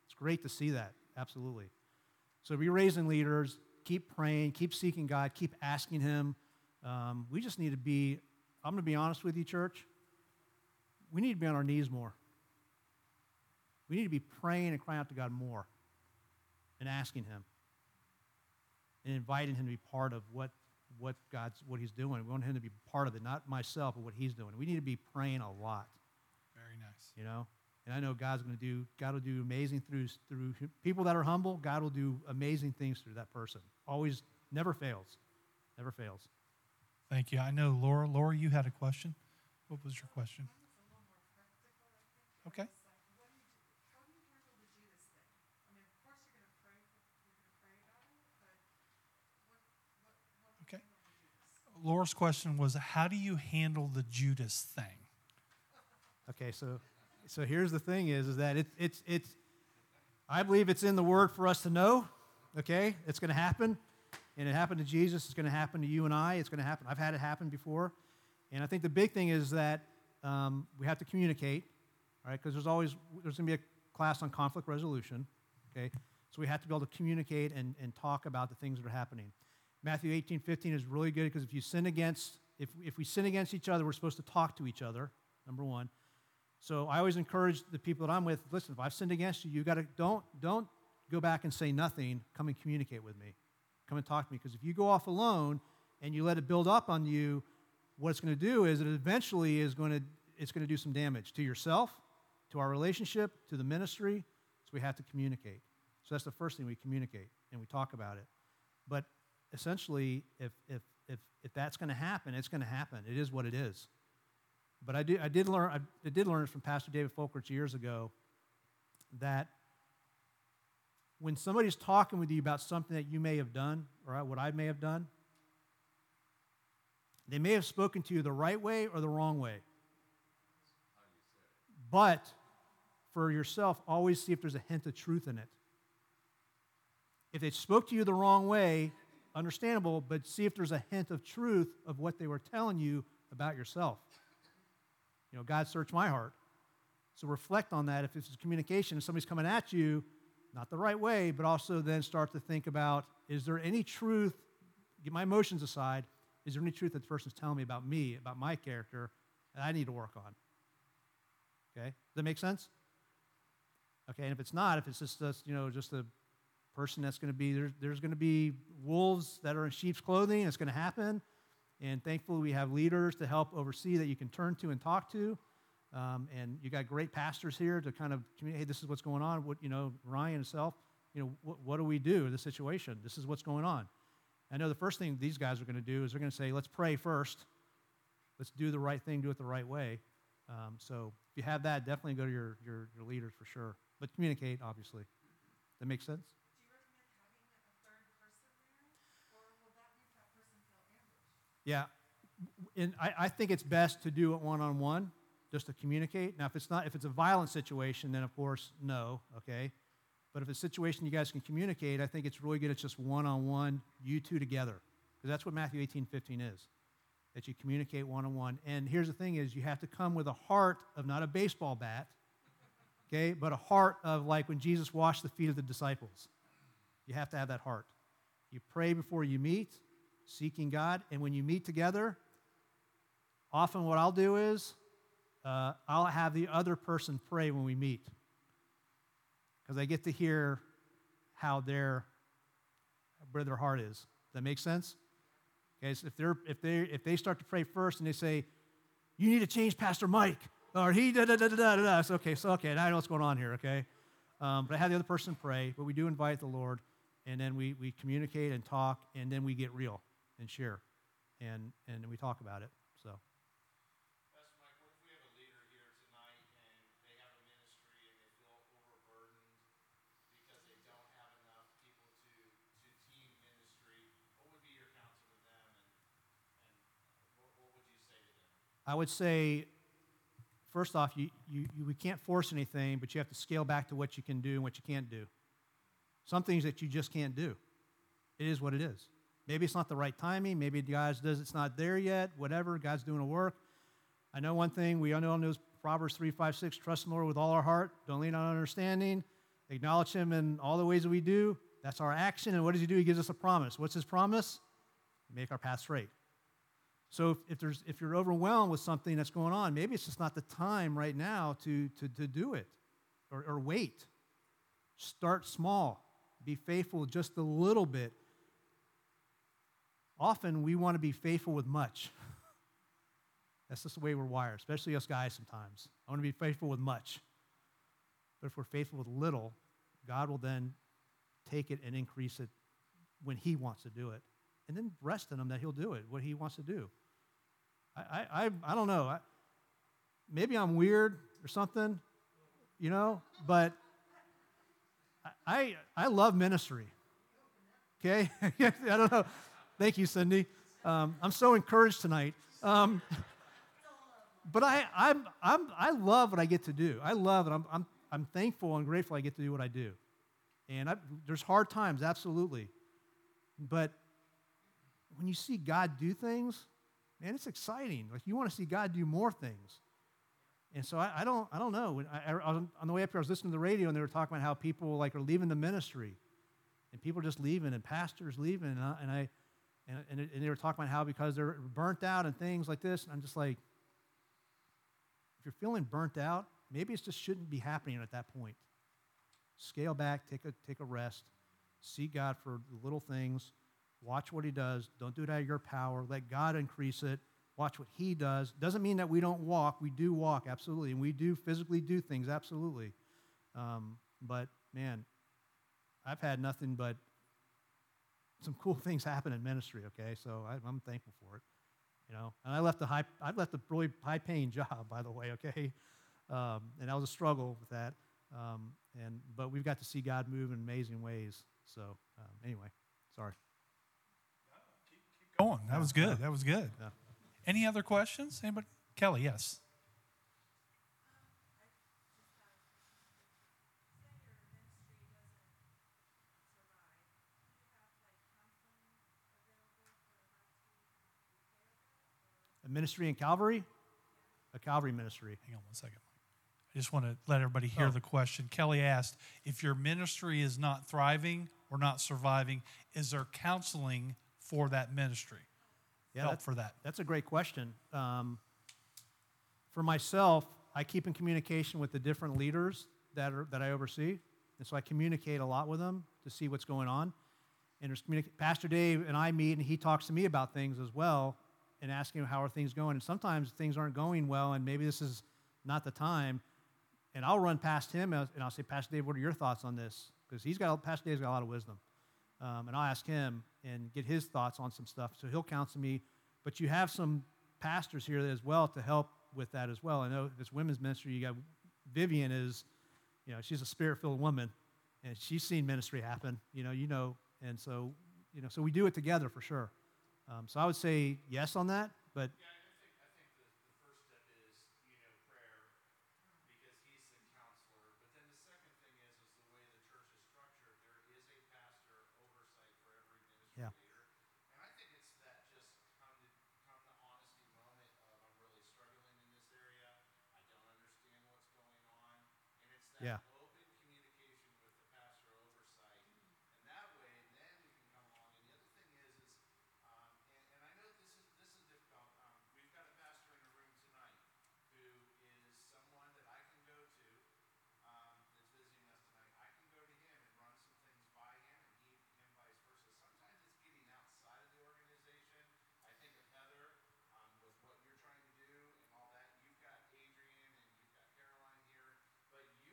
It's great to see that. Absolutely. So be raising leaders. Keep praying. Keep seeking God. Keep asking Him. Um, we just need to be, I'm going to be honest with you, church. We need to be on our knees more. We need to be praying and crying out to God more and asking Him and inviting Him to be part of what, what God's what He's doing. We want Him to be part of it, not myself, but what He's doing. We need to be praying a lot. Very nice. You know? And I know God's going to do, God will do amazing throughs through people that are humble. God will do amazing things through that person. Always, never fails. Never fails. Thank you. I know, Laura. Laura, you had a question. What was your question? Okay. How do you handle the Jesus thing? I mean, of course you're going to pray, you're going to pray about it, but what, what, what do you handle the Judas? Laura's question was, how do you handle the Judas thing? Okay, so so here's the thing is, is that it, it's, it's, I believe it's in the Word for us to know, okay? It's going to happen, and it happened to Jesus. It's going to happen to you and I. It's going to happen. I've had it happen before, and I think the big thing is that um, we have to communicate. All right, because there's always, there's going to be a class on conflict resolution, okay? So we have to be able to communicate and, and talk about the things that are happening. Matthew eighteen fifteen is really good because if you sin against, if if we sin against each other, we're supposed to talk to each other, number one. So I always encourage the people that I'm with, listen, if I've sinned against you, you got to, don't, don't go back and say nothing. Come and communicate with me. Come and talk to me, because if you go off alone and you let it build up on you, what it's going to do is it eventually is going to, it's going to do some damage to yourself, to our relationship, to the ministry. So we have to communicate. So that's the first thing, we communicate and we talk about it. But essentially, if if if, if that's going to happen, it's going to happen. It is what it is. But I do I did learn I did learn it from Pastor David Folkert years ago that when somebody's talking with you about something that you may have done or what I may have done, they may have spoken to you the right way or the wrong way. But for yourself, always see if there's a hint of truth in it. If they spoke to you the wrong way, understandable, but see if there's a hint of truth of what they were telling you about yourself. You know, God searched my heart. So reflect on that. If it's communication, if somebody's coming at you, not the right way, but also then start to think about, is there any truth, get my emotions aside, is there any truth that the person's telling me about me, about my character, that I need to work on? Okay, does that make sense? Okay, and if it's not, if it's just, just you know, just a person that's going to be, there, there's going to be wolves that are in sheep's clothing. It's going to happen. And thankfully, we have leaders to help oversee that you can turn to and talk to. Um, and you got great pastors here to kind of communicate, hey, this is what's going on. What, you know, Ryan himself, you know, what, what do we do in this situation? This is what's going on. I know the first thing these guys are going to do is they're going to say, let's pray first. Let's do the right thing, do it the right way. Um, so if you have that, definitely go to your, your, your leaders for sure. But communicate, obviously. That makes sense? Do you recommend having a third person there? Or will that make that person feel ambushed? Yeah. And I, I think it's best to do it one-on-one, just to communicate. Now, if it's not, if it's a violent situation, then of course, no, okay? But if it's a situation you guys can communicate, I think it's really good. It's just one-on-one, you two together. Because that's what Matthew eighteen fifteen is, that you communicate one-on-one. And here's the thing is you have to come with a heart of not a baseball bat, okay, but a heart of like when Jesus washed the feet of the disciples. You have to have that heart. You pray before you meet, seeking God. And when you meet together, often what I'll do is uh, I'll have the other person pray when we meet. Because I get to hear how their, where their heart is. Does that make sense? Okay, so if they're if they if they start to pray first and they say, "You need to change Pastor Mike," or he da da da da da da. So okay, so okay, now I know what's going on here. Okay, um, but I have the other person pray. But we do invite the Lord, and then we we communicate and talk, and then we get real and share, and and we talk about it. So. I would say, first off, you, you, you, we can't force anything, but you have to scale back to what you can do and what you can't do. Some things that you just can't do. It is what it is. Maybe it's not the right timing. Maybe God does, it's not there yet, whatever. God's doing a work. I know one thing. We all know knows Proverbs three, five, six, trust in the Lord with all our heart. Don't lean on understanding. Acknowledge him in all the ways that we do. That's our action. And what does he do? He gives us a promise. What's his promise? Make our path straight. So if, if there's if you're overwhelmed with something that's going on, maybe it's just not the time right now to to, to do it, or, or wait. Start small. Be faithful just a little bit. Often we want to be faithful with much. That's just the way we're wired, especially us guys sometimes. I want to be faithful with much. But if we're faithful with little, God will then take it and increase it when he wants to do it. And then rest in him that he'll do it, what he wants to do. I I, I don't know. I, maybe I'm weird or something, you know, but I I love ministry, okay? I don't know. Thank you, Cindy. Um, I'm so encouraged tonight. Um, but I I'm, I'm I love what I get to do. I love it. I'm I'm I'm thankful and grateful I get to do what I do. And I, there's hard times, absolutely, but when you see God do things, man, it's exciting. Like you want to see God do more things. And so I, I don't, I don't know. When I, I, on the way up here, I was listening to the radio, and they were talking about how people like are leaving the ministry, and people are just leaving, and pastors leaving, and I, and I, and, and they were talking about how because they're burnt out and things like this. And I'm just like, if you're feeling burnt out, maybe it just shouldn't be happening at that point. Scale back, take a take a rest, see God for the little things. Watch what he does. Don't do it out of your power. Let God increase it. Watch what he does. Doesn't mean that we don't walk. We do walk, absolutely. And we do physically do things, absolutely. Um, but, man, I've had nothing but some cool things happen in ministry, okay? So I, I'm thankful for it, you know. And I left a, high, I left a really high-paying job, by the way, okay? Um, and that was a struggle with that. Um, and but we've got to see God move in amazing ways. So, um, anyway, sorry. Going. That was good. That was good. Yeah. Any other questions? Anybody? Kelly, yes. A ministry in Calvary? A Calvary ministry. Hang on one second. I just want to let everybody hear oh. the question. Kelly asked, if your ministry is not thriving or not surviving, is there counseling for that ministry? Yeah, help for that. That's a great question. Um, for myself, I keep in communication with the different leaders that are that I oversee. and so I communicate a lot with them to see what's going on. And there's communic- Pastor Dave and I meet, and he talks to me about things as well and asking him how are things going. And sometimes things aren't going well, and maybe this is not the time. And I'll run past him, and I'll say, Pastor Dave, what are your thoughts on this? Because he's got, Pastor Dave's got a lot of wisdom. Um, and I'll ask him and get his thoughts on some stuff. So he'll counsel me. But you have some pastors here as well to help with that as well. I know this women's ministry, you got Vivian is, you know, she's a spirit-filled woman, and she's seen ministry happen, you know, you know. And so, you know, so we do it together for sure. Um, so I would say yes on that, but... Yeah. Yeah. Open communication with the pastor oversight, and that way, and then we can come along. And the other thing is, is um, and, and I know this is this is difficult. Um, we've got a pastor in the room tonight who is someone that I can go to um, that's visiting us tonight. I can go to him and run some things by him, and he and vice versa. Sometimes it's getting outside of the organization. I think of Heather um, with what you're trying to do and all that. You've got Adrian and you've got Caroline here, but you.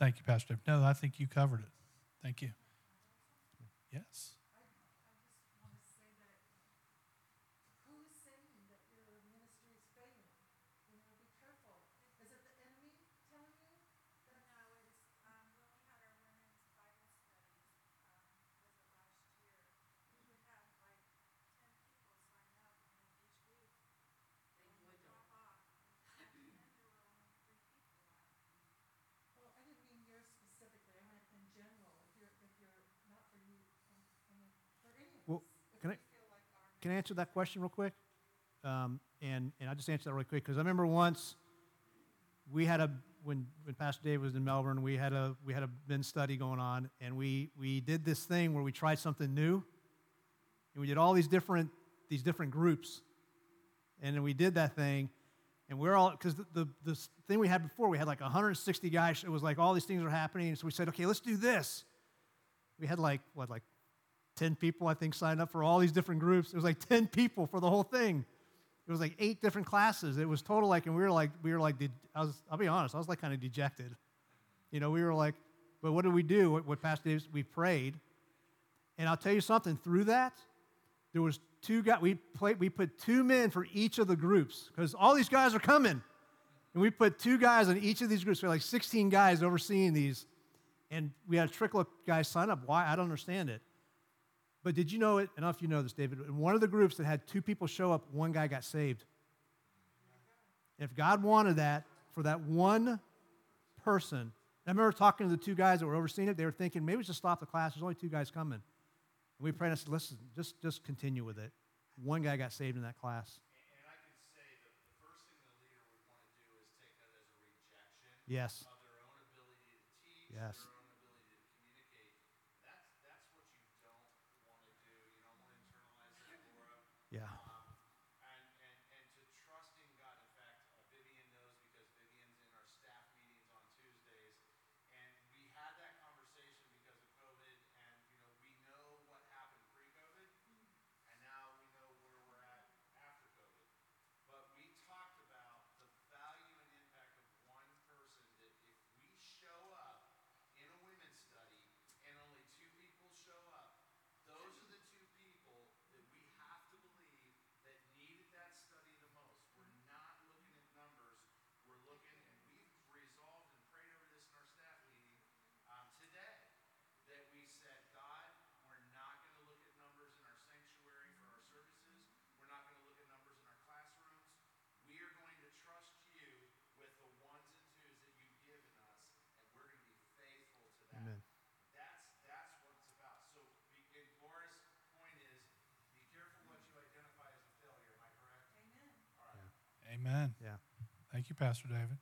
Thank you, Pastor. No, I think you covered it. Thank you. Yes. Can I answer that question real quick? Um, and and I'll just answer that really quick because I remember once we had a when when Pastor Dave was in Melbourne, we had a we had a men's study going on, and we we did this thing where we tried something new, and we did all these different these different groups, and then we did that thing, and we're all because the, the the thing we had before we had like one hundred sixty guys. It was like all these things are happening, and so we said, okay, let's do this. We had like what like. ten people, I think, signed up for all these different groups. It was like ten people for the whole thing. It was like eight different classes. It was total like, and we were like, we were like, I was, I'll be honest, I was like kind of dejected. You know, we were like, but what did we do? What, what Pastor Davis, we prayed. And I'll tell you something, through that, there was two guys, we played, we put two men for each of the groups because all these guys are coming. And we put two guys in each of these groups. We had like sixteen guys overseeing these. And we had a trickle of guys sign up. Why? I don't understand it. But did you know it? I don't know if you know this, David. In one of the groups that had two people show up, one guy got saved. And if God wanted that for that one person, and I remember talking to the two guys that were overseeing it. They were thinking, maybe we should stop the class. There's only two guys coming. And we prayed and I said, listen, just, just continue with it. One guy got saved in that class. And I can say that the first thing the leader would want to do is take that as a rejection yes. of their own ability to teach. Yes. Yeah. Um, and, and, and to trust in God. In fact, uh, Vivian knows because Vivian's in our staff meetings on Tuesdays, and we had that conversation because of COVID, and you know we know what happened pre-COVID, and now we know where we're at after COVID. But we talked about the value and impact of one person that if we show up in a Amen. Yeah. Thank you, Pastor David.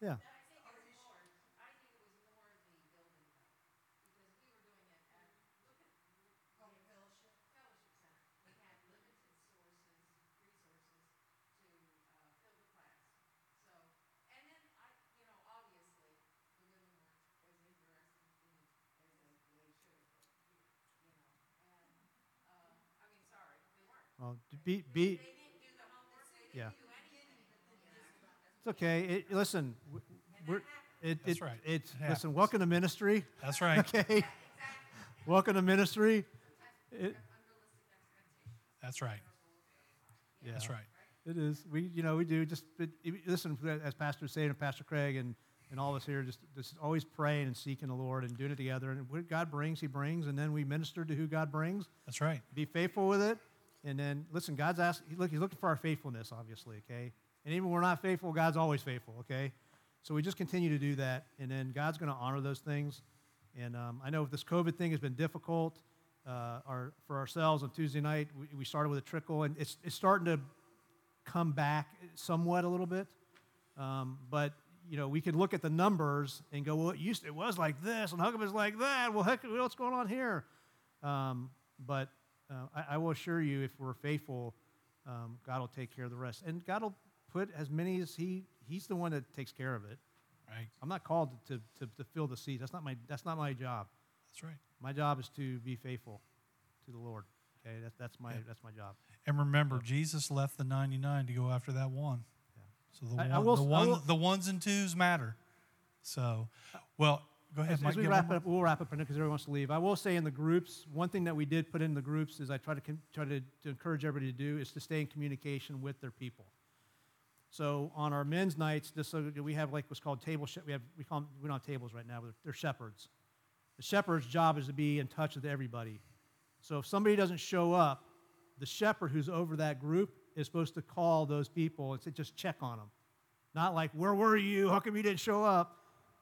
Yeah. Well, be, be, yeah. It's okay. It, listen, we're, it, That's it, right. It's, it listen, welcome to ministry. That's right. Okay. Welcome to ministry. It, That's right. Yeah. That's right. It is. We, you know, we do just, it, listen, as Pastor was saying, and Pastor Craig and, and all of us here, just, just always praying and seeking the Lord and doing it together. And what God brings, He brings. And then we minister to who God brings. That's right. Be faithful with it. And then, listen, God's asking, look, He's looking for our faithfulness, obviously, okay? And even when we're not faithful, God's always faithful, okay? So we just continue to do that, and then God's going to honor those things. And um, I know this COVID thing has been difficult uh, our, for ourselves. On Tuesday night, we, we started with a trickle, and it's, it's starting to come back somewhat a little bit. Um, but, you know, we could look at the numbers and go, well, it used to, it was like this, and how come it's like that? Well, heck, what's going on here? Um, but... Uh, I, I will assure you, if we're faithful, um, God will take care of the rest. And God will put as many as He, He's the one that takes care of it. Right. I'm not called to, to, to fill the seat. That's not my that's not my job. That's right. My job is to be faithful to the Lord. Okay, that, that's my yeah. that's my job. And remember, yeah. Jesus left the ninety-nine to go after that one. Yeah. So the, I, one, I will, the, one, will, the ones and twos matter. So, well... Go ahead, as, Mike, as we wrap it up, we'll wrap up because everyone wants to leave. I will say in the groups, one thing that we did put in the groups is I try to try to, to encourage everybody to do is to stay in communication with their people. So on our men's nights, this, we have like what's called table. We have we call them, we don't have tables right now. But they're shepherds. The shepherd's job is to be in touch with everybody. So if somebody doesn't show up, the shepherd who's over that group is supposed to call those people and say, just check on them. Not like, where were you? How come you didn't show up?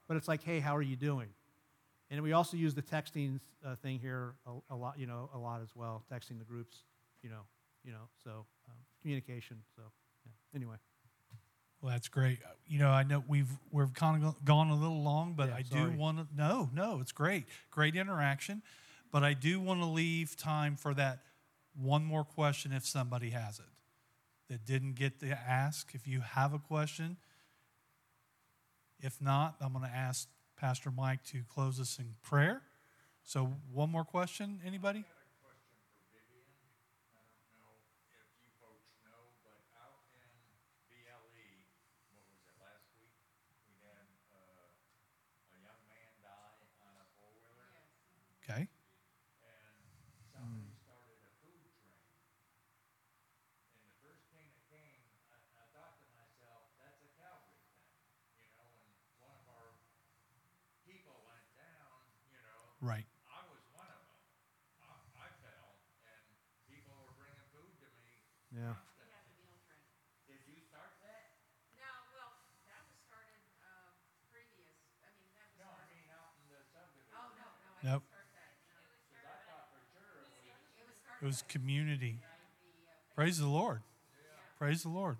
But it's like, hey, how are you doing? And we also use the texting uh, thing here a, a lot, you know, a lot as well. Texting the groups, you know, you know. So um, communication. So yeah. Anyway. Well, that's great. You know, I know we've we've kind of gone a little long, but yeah, I sorry. do want to. No, no, it's great, great interaction. But I do want to leave time for that one more question if somebody has it that didn't get to ask. If you have a question. If not, I'm going to ask Pastor Mike to close us in prayer. So one more question, anybody? Right. I was one of them. I, I fell, and people were bringing food to me. Yeah. Did you start that? No, well, that was started uh, previous. I mean, that was. No, I mean out in the subdivision. Oh no, no, I nope. didn't start that. No. Because I thought for sure it was. It was, started it was community. Praise the Lord. Yeah. Praise the Lord.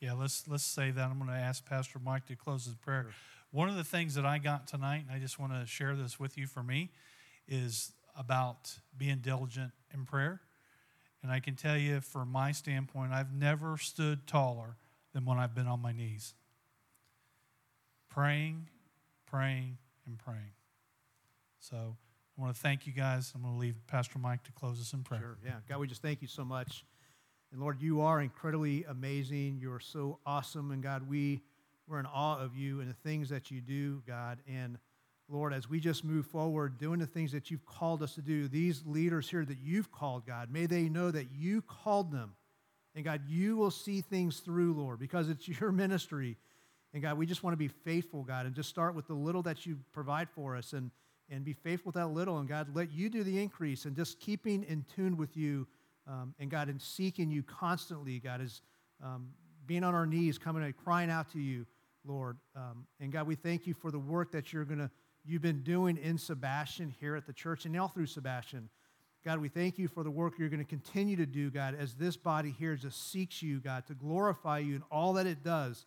Yeah, let's let's say that. I'm going to ask Pastor Mike to close his prayer. Sure. One of the things that I got tonight, and I just want to share this with you for me, is about being diligent in prayer. And I can tell you from my standpoint, I've never stood taller than when I've been on my knees. Praying, praying, and praying. So I want to thank you guys. I'm going to leave Pastor Mike to close us in prayer. Sure, yeah. God, we just thank you so much. And Lord, you are incredibly amazing. You are so awesome. And God, we, we're in awe of you and the things that you do, God. And Lord, as we just move forward, doing the things that you've called us to do, these leaders here that you've called, God, may they know that you called them. And God, you will see things through, Lord, because it's your ministry. And God, we just want to be faithful, God, and just start with the little that you provide for us and, and be faithful with that little. And God, let you do the increase and just keeping in tune with you. Um, and God, in seeking you constantly, God, as um, being on our knees, coming and crying out to you, Lord. Um, and God, we thank you for the work that you're gonna, you've been doing in Sebastian here at the church and all through Sebastian. God, we thank you for the work you're going to continue to do, God, as this body here just seeks you, God, to glorify you in all that it does.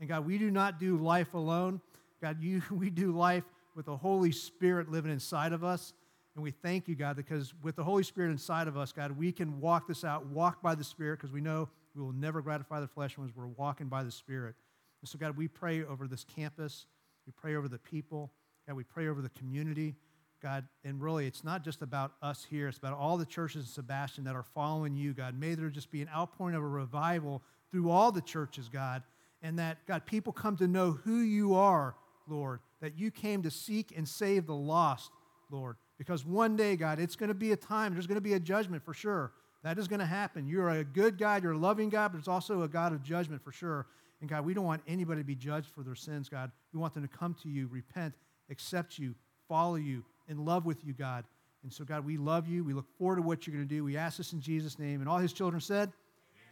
And God, we do not do life alone. God, you, we do life with the Holy Spirit living inside of us. And we thank you, God, because with the Holy Spirit inside of us, God, we can walk this out, walk by the Spirit, because we know we will never gratify the flesh when we're walking by the Spirit. And so, God, we pray over this campus. We pray over the people. God, we pray over the community. God, and really, it's not just about us here. It's about all the churches in Sebastian that are following you, God. May there just be an outpouring of a revival through all the churches, God, and that, God, people come to know who you are, Lord, that you came to seek and save the lost, Lord, because one day, God, it's going to be a time. There's going to be a judgment for sure. That is going to happen. You're a good God. You're a loving God, but it's also a God of judgment for sure. And, God, we don't want anybody to be judged for their sins, God. We want them to come to you, repent, accept you, follow you, in love with you, God. And so, God, we love you. We look forward to what you're going to do. We ask this in Jesus' name. And all his children said,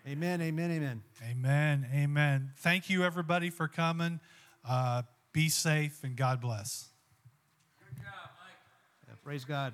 amen, amen, amen. Amen, amen. Thank you, everybody, for coming. Uh, be safe, and God bless. Good job, Mike. Yeah, praise God.